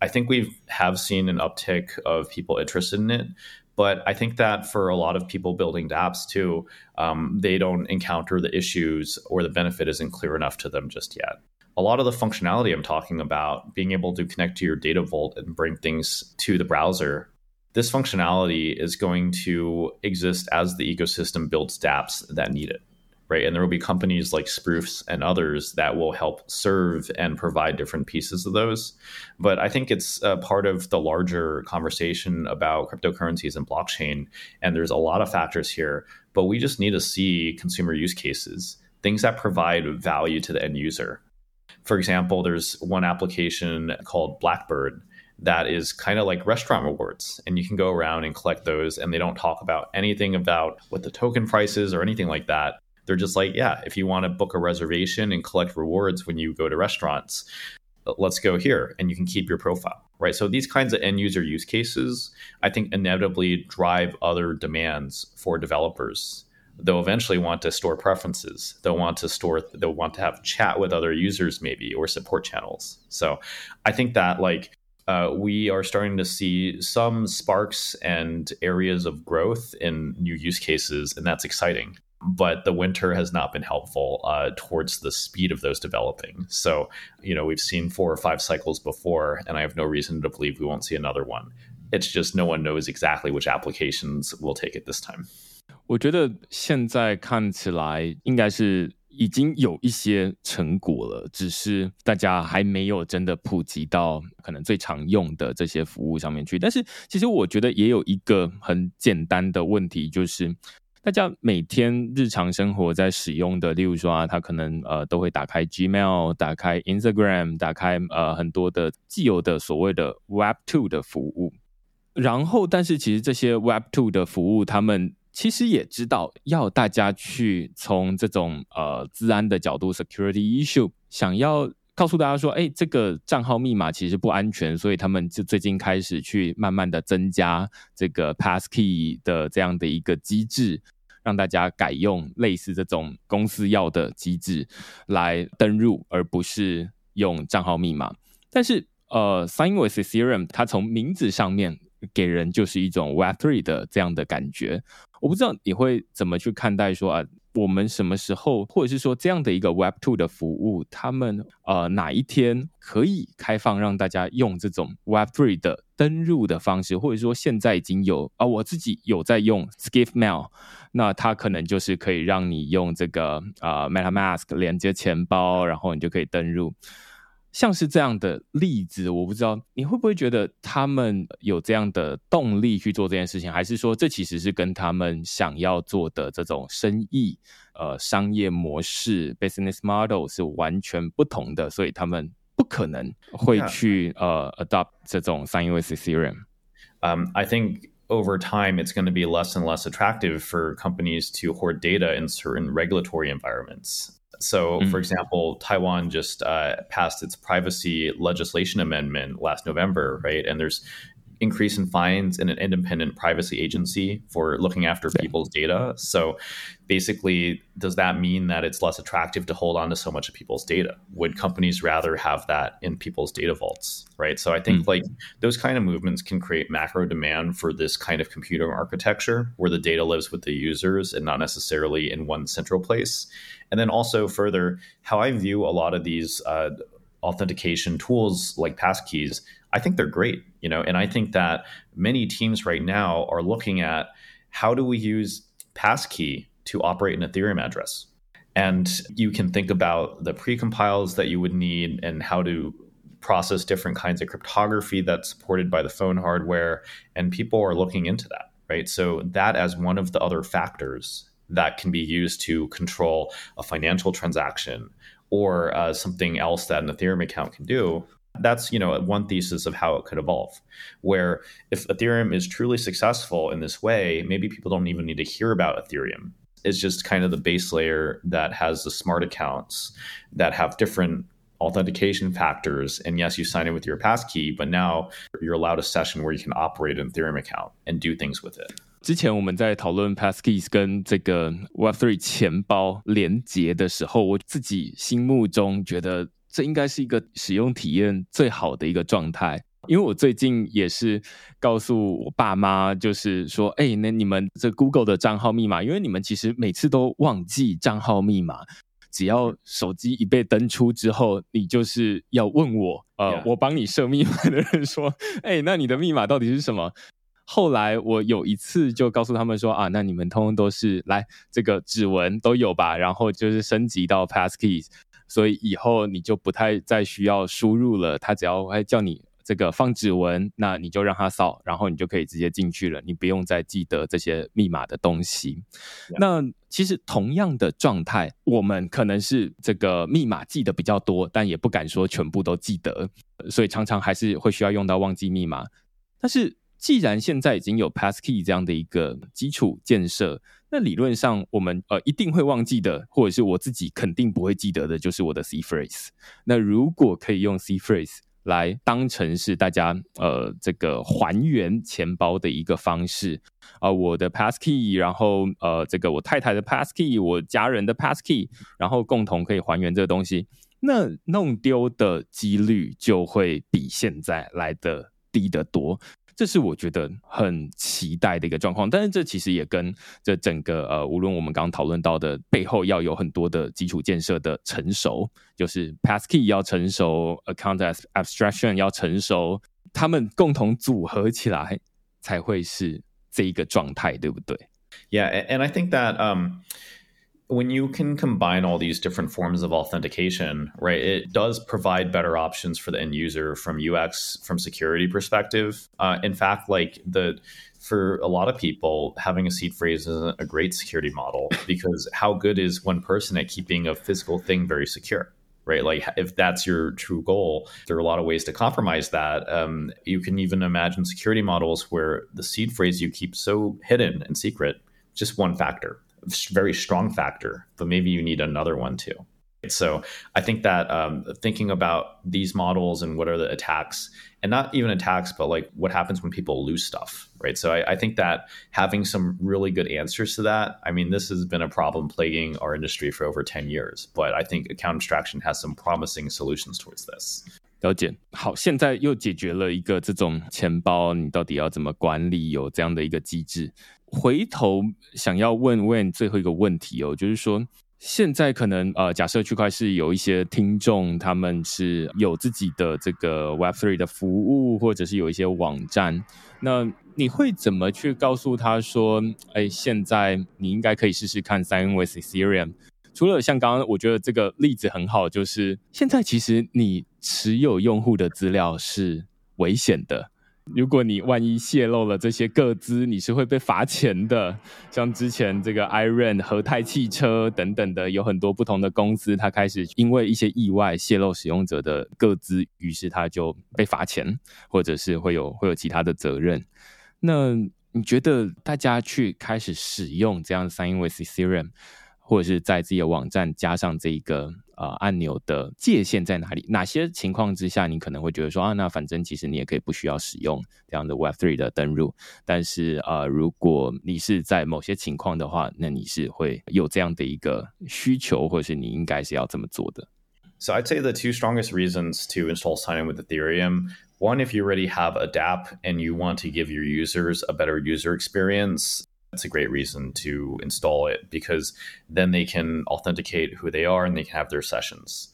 I think we have seen an uptick of people interested in it. But I think that for a lot of people building dApps too, they don't encounter the issues or the benefit isn't clear enough to them just yet.A lot of the functionality I'm talking about, being able to connect to your data vault and bring things to the browser, this functionality is going to exist as the ecosystem builds dApps that need it, right? And there will be companies like Spruce and others that will help serve and provide different pieces of those. But I think it's part of the larger conversation about cryptocurrencies and blockchain, and there's a lot of factors here, but we just need to see consumer use cases, things that provide value to the end user.For example, there's one application called Blackbird that is kind of like restaurant rewards, and you can go around and collect those, and they don't talk about anything about what the token price is or anything like that. They're just like, yeah, if you want to book a reservation and collect rewards when you go to restaurants, let's go here, and you can keep your profile, right? So these kinds of end-user use cases, I think, inevitably drive other demands for developers.They'll eventually want to store preferences. They'll want to have chat with other users maybe, or support channels. So I think that we are starting to see some sparks and areas of growth in new use cases, and that's exciting. But the winter has not been helpful towards the speed of those developing. So, you know, we've seen 4 or 5 cycles before, and I have no reason to believe we won't see another one. It's just no one knows exactly which applications will take it this time.我觉得现在看起来应该是已经有一些成果了，只是大家还没有真的普及到可能最常用的这些服务上面去。但是其实我觉得也有一个很简单的问题，就是大家每天日常生活在使用的，例如说他可能都会打开 Gmail， 打开 Instagram， 打开很多的既有的所谓的 Web2 的服务。然后但是其实这些 Web2 的服务他们其实也知道要大家去从这种资安的角度 security issue 想要告诉大家说，这个账号密码其实不安全，所以他们就最近开始去慢慢的增加这个 passkey 的这样的一个机制，让大家改用类似这种公司要的机制来登入，而不是用账号密码。但是Sign in with Ethereum 它从名字上面给人就是一种 Web3 的这样的感觉。我不知道你会怎么去看待说我们什么时候，或者是说这样的一个 Web2 的服务，他们哪一天可以开放让大家用这种 Web3 的登入的方式，或者说现在已经有我自己有在用 Skipmail， 那它可能就是可以让你用这个MetaMask 连接钱包，然后你就可以登入。像是这样的例子，我不知道你会不会觉得他们有这样的动力去做这件事情，还是说这其实是跟他们想要做的这种生意商业模式 business model 是完全不同的，所以他们不可能会去adopt 这种 Sign in with Ethereum. I think over time it's going to be less and less attractive for companies to hoard data in certain regulatory environments.So, for example, Taiwan just passed its privacy legislation amendment last November, right? And there's increase in fines in an independent privacy agency for looking after people's data. So basically, does that mean that it's less attractive to hold on to so much of people's data? Would companies rather have that in people's data vaults, right? So I think like those kind of movements can create macro demand for this kind of computer architecture where the data lives with the users and not necessarily in one central place. And then also further, how I view a lot of these authentication tools like passkeys, I think they're great, you know, and I think that many teams right now are looking at how do we use passkey to operate an Ethereum address? And you can think about the precompiles that you would need and how to process different kinds of cryptography that's supported by the phone hardware. And people are looking into that, right? So that as one of the other factors that can be used to control a financial transaction or something else that an Ethereum account can do.That's, you know, one thesis of how it could evolve, where if Ethereum is truly successful in this way, maybe people don't even need to hear about Ethereum. is just kind of the base layer that has the smart accounts that have different authentication factors. And yes, you sign in with your passkey, but now you're allowed a session where you can operate an Ethereum account and do things with it. 之前我们在讨论 Passkeys 跟这个 Web3 钱包连结的时候，我自己心目中觉得这应该是一个使用体验最好的一个状态。因为我最近也是告诉我爸妈，就是说那你们这 Google 的账号密码，因为你们其实每次都忘记账号密码，只要手机一被登出之后，你就是要问我我帮你设密码的人说那你的密码到底是什么。后来我有一次就告诉他们说那你们通通都是来这个指纹都有吧，然后就是升级到 Passkeys， 所以以后你就不太再需要输入了，他只要会叫你这个放指纹，那你就让它扫，然后你就可以直接进去了，你不用再记得这些密码的东西。那其实同样的状态，我们可能是这个密码记得比较多，但也不敢说全部都记得，所以常常还是会需要用到忘记密码。但是既然现在已经有 Passkey 这样的一个基础建设，那理论上我们一定会忘记的，或者是我自己肯定不会记得的，就是我的 C phrase。 那如果可以用 C phrase来当成是大家这个还原钱包的一个方式我的 passkey， 然后这个我太太的 passkey， 我家人的 passkey， 然后共同可以还原这个东西，那弄丢的几率就会比现在来的低得多。这是我觉得很期待的一个状况，但是这其实也跟这整个无论我们刚刚讨论到的背后要有很多的基础建设的成熟，就是 passkey 要成熟， account abstraction 要成熟，他们共同组合起来才会是这一个状态，对不对？ Yeah, and I think that when you can combine all these different forms of authentication, right, it does provide better options for the end user from UX, from security perspective. In fact, like for a lot of people, having a seed phrase is a great security model, because how good is one person at keeping a physical thing very secure? Right? Like if that's your true goal, there are a lot of ways to compromise that. You can even imagine security models where the seed phrase you keep so hidden and secret, just one factor.Very strong factor, but maybe you need another one too. So I think that thinking about these models and what are the attacks, and not even attacks, but like what happens when people lose stuff, right? So I think that having some really good answers to that, I mean, this has been a problem plaguing our industry for over 10 years, but I think account abstraction has some promising solutions towards this.了解。好，现在又解决了一个这种钱包你到底要怎么管理，有这样的一个机制。回头想要问Wayne最后一个问题就是说现在可能假设区块是有一些听众，他们是有自己的这个 Web3 的服务，或者是有一些网站，那你会怎么去告诉他说现在你应该可以试试看 Sign in with Ethereum？除了像刚刚我觉得这个例子很好，就是现在其实你持有用户的资料是危险的，如果你万一泄露了这些个资，你是会被罚钱的。像之前这个 Iron 和泰汽车等等的，有很多不同的公司，它开始因为一些意外泄露使用者的个资，于是它就被罚钱，或者是会有其他的责任。那你觉得大家去开始使用这样 Sign in with Ethereum，或者是在自己的网站加上这一个按钮的界限在哪里？哪些情况之下你可能会觉得说那反正其实你也可以不需要使用这样的 Web3 的登入，但是如果你是在某些情况的话，那你是会有这样的一个需求，或者是你应该是要这么做的。So I'd say the two strongest reasons to install Sign in with Ethereum.One, if you already have a dApp and you want to give your users a better user experience,That's a great reason to install it, because then they can authenticate who they are and they can have their sessions.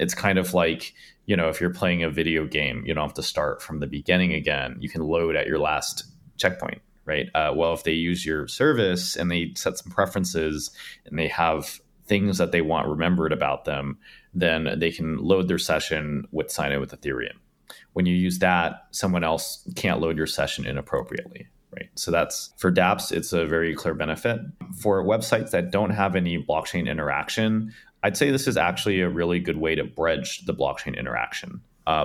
It's kind of like, if you're playing a video game, you don't have to start from the beginning again. You can load at your last checkpoint, right? Well, if they use your service and they set some preferences and they have things that they want remembered about them, then they can load their session with Sign in with Ethereum. When you use that, someone else can't load your session inappropriately.Right. So that's for dApps, it's a very clear benefit. For websites that don't have any blockchain interaction, I'd say this is actually a really good way to bridge the blockchain interaction,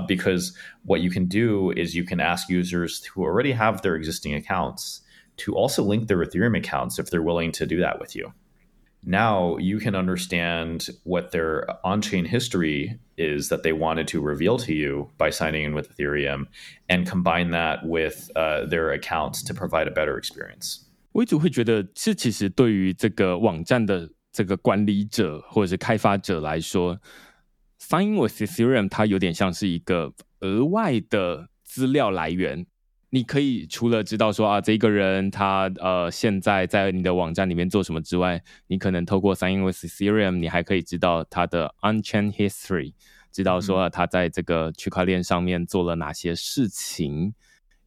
because what you can do is you can ask users who already have their existing accounts to also link their Ethereum accounts if they're willing to do that with you. now you can understand what their on-chain history is that they wanted to reveal to you by signing in with Ethereum, and combine that with their accounts to provide a better experience. 我一直会觉得，这其实对于这个网站的这个管理者或者是开发者来说 ，Sign in with Ethereum 它有点像是一个额外的资料来源。你可以除了知道说啊，这个人他现在在你的网站里面做什么之外，你可能透过 Sign in with Ethereum， 你还可以知道他的 on-chain history， 知道说他在这个区块链上面做了哪些事情。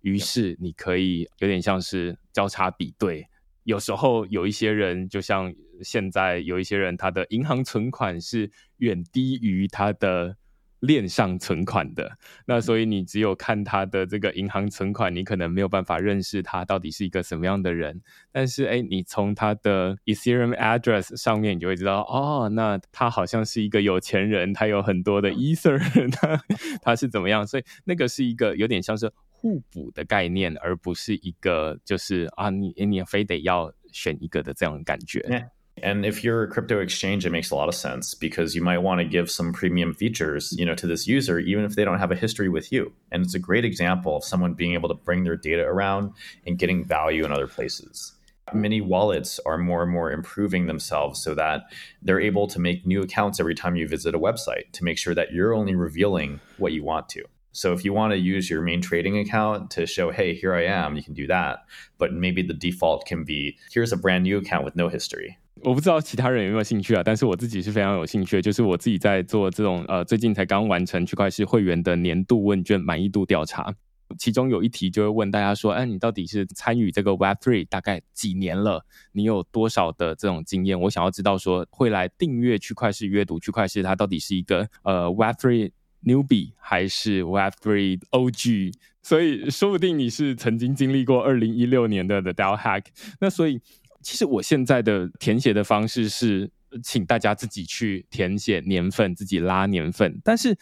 于是你可以有点像是交叉比对，有时候有一些人就像现在有一些人他的银行存款是远低于他的链上存款的，那所以你只有看他的这个银行存款，你可能没有办法认识他到底是一个什么样的人，但是你从他的 Ethereum address 上面你就会知道，哦，那他好像是一个有钱人，他有很多的 Ether， 他是怎么样，所以那个是一个有点像是互补的概念，而不是一个就是啊，你非得要选一个的这样的感觉。Yeah. And if you're a crypto exchange, it makes a lot of sense because you might want to give some premium features, you know, to this user, even if they don't have a history with you. And it's a great example of someone being able to bring their data around and getting value in other places. Many wallets are more and more improving themselves so that they're able to make new accounts every time you visit a website to make sure that you're only revealing what you want to.So if you want to use your main trading account to show, hey, here I am, you can do that. But maybe the default can be, here's a brand new account with no history. 我不知道其他人有没有兴趣啊，但是我自己是非常有兴趣的，就是我自己在做这种最近才刚完成区块市会员的年度问卷满意度调查。其中有一题就会问大家说，你到底是参与这个 Web3 大概几年了，你有多少的这种经验，我想要知道说会来订阅区块市阅读区块市它到底是一个Web3Newbie 还是 Web3 OG， 所以说不定你是曾经经历过2016年的 The DAO Hack。 那所以其实我现在的填写的方式是请大家自己去填写年份，自己拉年份，但是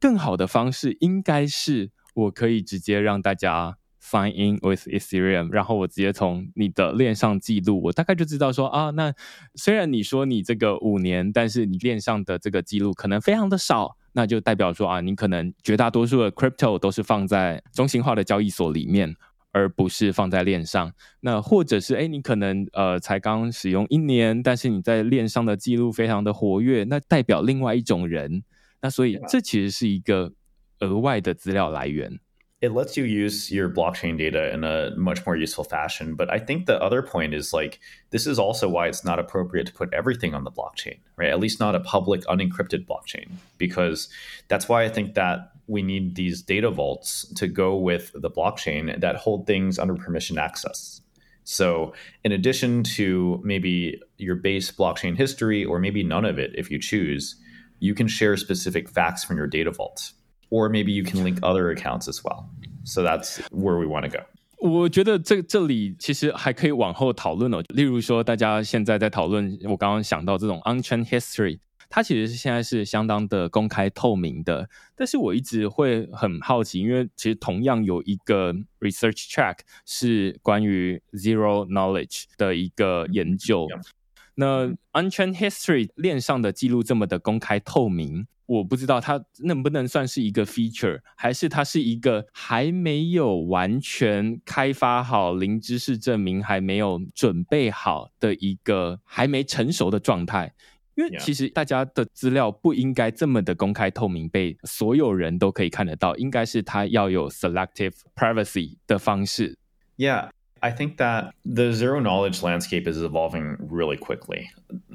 更好的方式应该是我可以直接让大家 Sign in with Ethereum， 然后我直接从你的链上记录，我大概就知道说啊，那虽然你说你这个5年，但是你链上的这个记录可能非常的少，那就代表说啊，你可能绝大多数的 crypto 都是放在中心化的交易所里面，而不是放在链上。那或者是你可能才刚使用1年，但是你在链上的记录非常的活跃，那代表另外一种人。那所以这其实是一个额外的资料来源。It lets you use your blockchain data in a much more useful fashion. But I think the other point is, like, this is also why it's not appropriate to put everything on the blockchain, right? At least not a public, unencrypted blockchain, because that's why I think that we need these data vaults to go with the blockchain that hold things under permission access. So in addition to maybe your base blockchain history, or maybe none of it, if you choose, you can share specific facts from your data vault.Or maybe you can link other accounts as well. So that's where we want to go. 我觉得这里其实还可以往后讨论哦。例如说大家现在在讨论，我刚刚想到这种 on-chain history， 它其实现在是相当的公开透明的。但是我一直会很好奇，因为其实同样有一个 research track 是关于 zero knowledge 的一个研究。那 on-chain history 链上的记录这么的公开透明，我不知道它能不能算是一个 feature， 还是它是一个还没有完全开发好，零知识证明还没有准备好的一个还没成熟的状态。因为其实大家的资料不应该这么的公开透明，被所有人都可以看得到，应该是它要有 selective privacy 的方式。 Yeah.I think that the zero knowledge landscape is evolving really quickly.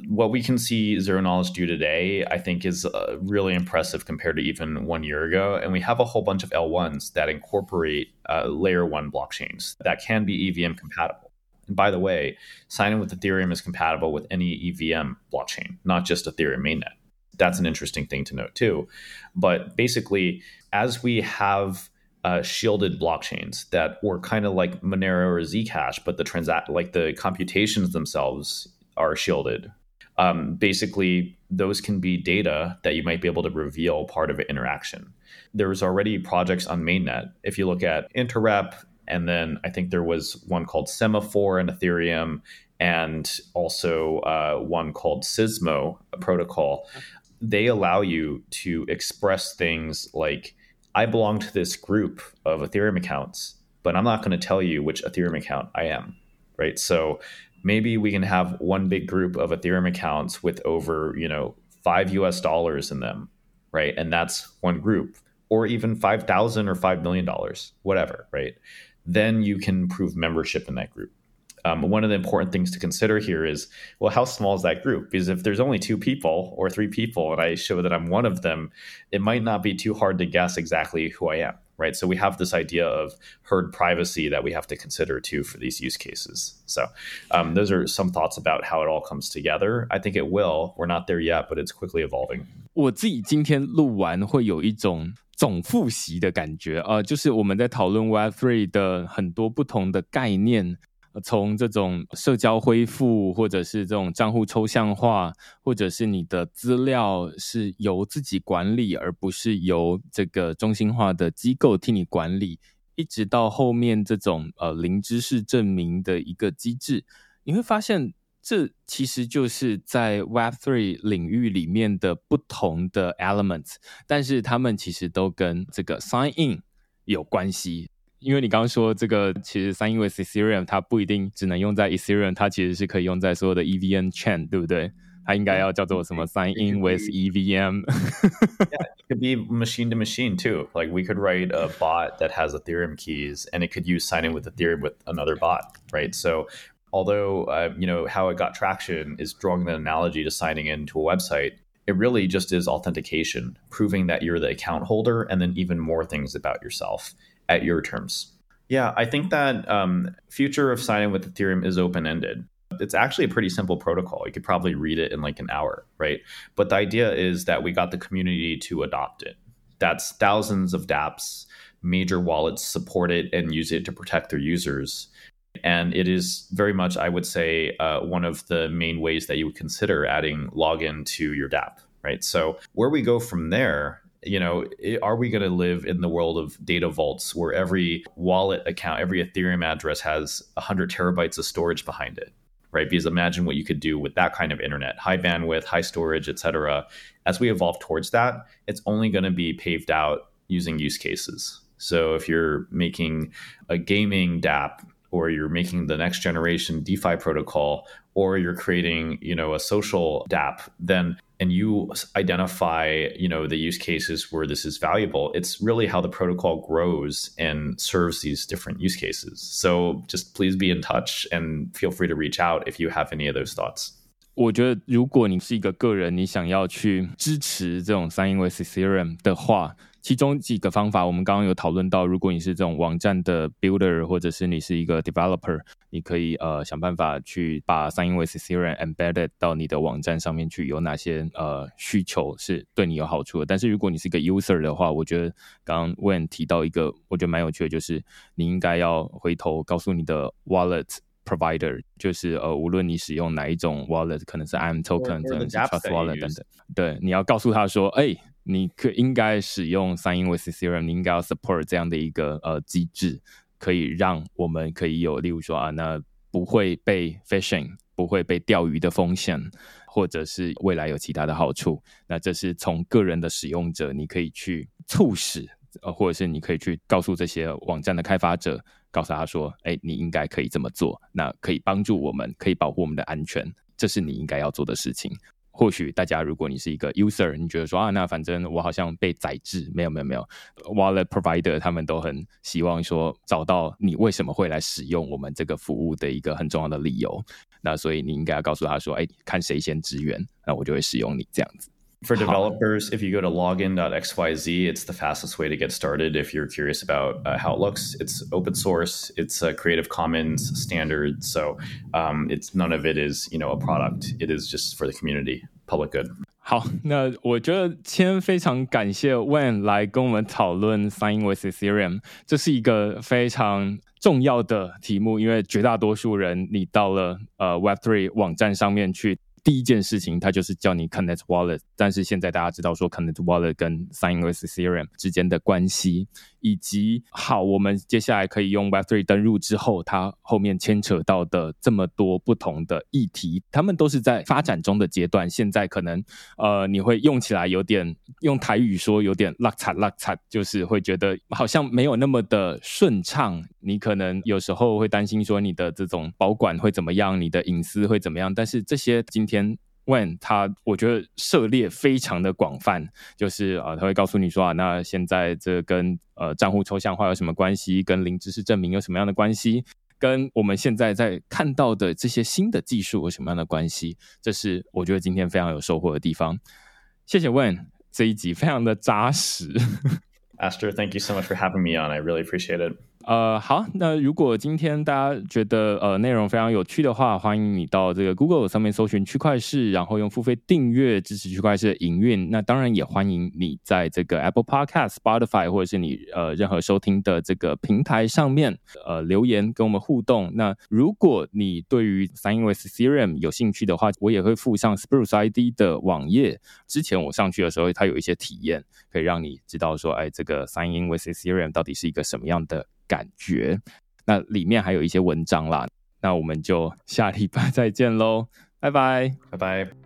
What we can see zero knowledge do today, I think, is really impressive compared to even 1 year ago. And we have a whole bunch of L1s that incorporate layer one blockchains that can be EVM compatible. And by the way, Sign in with Ethereum is compatible with any EVM blockchain, not just Ethereum mainnet. That's an interesting thing to note too. But basically, as we have...shielded blockchains that were kind of like Monero or Zcash, but the computations themselves are shielded. Basically, those can be data that you might be able to reveal part of an interaction. There was already projects on mainnet. If you look at Interrep, and then I think there was one called Semaphore in Ethereum, and also one called Sysmo, a protocol. They allow you to express things like, I belong to this group of Ethereum accounts, but I'm not going to tell you which Ethereum account I am, right? So maybe we can have one big group of Ethereum accounts with over, $5 in them, right? And that's one group, or even $5,000 or $5 million, whatever, right? Then you can prove membership in that group. One of the important things to consider here is, well, how small is that group? Because if there's only 2 people or 3 people and I show that I'm one of them, it might not be too hard to guess exactly who I am, right? So we have this idea of herd privacy that we have to consider too for these use cases. So those are some thoughts about how it all comes together. I think it will. We're not there yet, but it's quickly evolving. 我自己今天录完会有一种总复习的感觉，就是我们在讨论 Web3 的很多不同的概念，从这种社交恢复，或者是这种账户抽象化，或者是你的资料是由自己管理，而不是由这个中心化的机构替你管理，一直到后面这种零知识证明的一个机制，你会发现这其实就是在 Web3 领域里面的不同的 elements， 但是他们其实都跟这个 sign in 有关系。因为你刚刚说这个其实 sign in with Ethereum 它不一定只能用在 Ethereum， 它其实是可以用在所有的 EVM chain， 对不对？它应该要叫做什么 sign in with EVM。 Yeah, it could be machine to machine too. Like we could write a bot that has Ethereum keys and it could use sign in with Ethereum with another bot, right? So although, how it got traction is drawing the analogy to signing into a website. It really just is authentication, proving that you're the account holder and then even more things about yourself at your terms. Yeah, I think that future of sign in with Ethereum is open-ended. It's actually a pretty simple protocol. You could probably read it in like an hour, right? But the idea is that we got the community to adopt it. That's thousands of dApps, major wallets support it and use it to protect their users. And it is very much, I would say, one of the main ways that you would consider adding login to your dApp, right? So where we go from there, are we going to live in the world of data vaults where every wallet account, every Ethereum address has 100 terabytes of storage behind it, right? Because imagine what you could do with that kind of internet, high bandwidth, high storage, et cetera. As we evolve towards that, it's only going to be paved out using use cases. So if you're making a gaming dApp, or you're making the next generation DeFi protocol, or you're creating, a social dApp, then, and you identify, the use cases where this is valuable, it's really how the protocol grows and serves these different use cases. So just please be in touch and feel free to reach out if you have any of those thoughts. 我觉得如果你是一个个人，你想要去支持这种 sign in with Ethereum 的话，其中几个方法我们刚刚有讨论到，如果你是这种网站的 builder 或者是你是一个 developer， 你可以想办法去把 sign in with Ethereum embedded 到你的网站上面去，有哪些需求是对你有好处的。但是如果你是一个 user 的话，我觉得刚刚 Wayne 提到一个我觉得蛮有趣的，就是你应该要回头告诉你的 wallet provider， 就是无论你使用哪一种 wallet， 可能是 IAM token， 可能是 Trust Wallet 等等，对，你要告诉他说，哎，你应该使用 sign in with Ethereum， 你应该要 support 这样的一个机制，可以让我们可以有，例如说那不会被 phishing， 不会被钓鱼的风险，或者是未来有其他的好处。那这是从个人的使用者，你可以去促使，或者是你可以去告诉这些网站的开发者，告诉他说，哎，你应该可以这么做，那可以帮助我们，可以保护我们的安全，这是你应该要做的事情。或许大家如果你是一个 user， 你觉得说那反正我好像被宰制，没有 wallet provider 他们都很希望说找到你为什么会来使用我们这个服务的一个很重要的理由，那所以你应该要告诉他说，哎，看谁先支援，那我就会使用你这样子。For developers, if you go to login.xyz, it's the fastest way to get started if you're curious about how it looks. It's open source. It's a Creative Commons standard. So it's none of it is, a product. It is just for the community, public good. 好，那我觉得今天非常感谢 Wayne 来跟我们讨论 Sign in with Ethereum， 这是一个非常重要的题目，因为绝大多数人你到了Web3 网站上面去，第一件事情它就是叫你 connect wallet， 但是现在大家知道说 connect wallet 跟 sign in with Ethereum 之间的关系，以及好我们接下来可以用 Web3 登入之后它后面牵扯到的这么多不同的议题，他们都是在发展中的阶段。现在可能你会用起来有点，用台语说有点落差落差，就是会觉得好像没有那么的顺畅，你可能有时候会担心说你的这种保管会怎么样，你的隐私会怎么样，但是这些今天Wayne 他我觉得涉猎非常的广泛，就是他会告诉你说那现在这跟账户抽象化有什么关系，跟零知识证明有什么样的关系，跟我们现在在看到的这些新的技术有什么样的关系，这是我觉得今天非常有收获的地方。谢谢 Wayne， 这一集非常的扎实。Aster, thank you so much for having me on. I really appreciate it. 好，那如果今天大家觉得内容非常有趣的话，欢迎你到这个 Google 上面搜寻区块市，然后用付费订阅支持区块市的营运。那当然也欢迎你在这个 Apple Podcast、Spotify 或者是你任何收听的这个平台上面留言跟我们互动。那如果你对于 Sign in with Ethereum 有兴趣的话，我也会附上 Spruce ID 的网页。之前我上去的时候，它有一些体验可以让你知道说，哎，这个Sign in with Ethereum 到底是一个什么样的感觉？那里面还有一些文章啦。那我们就下礼拜再见喽，拜拜，拜拜。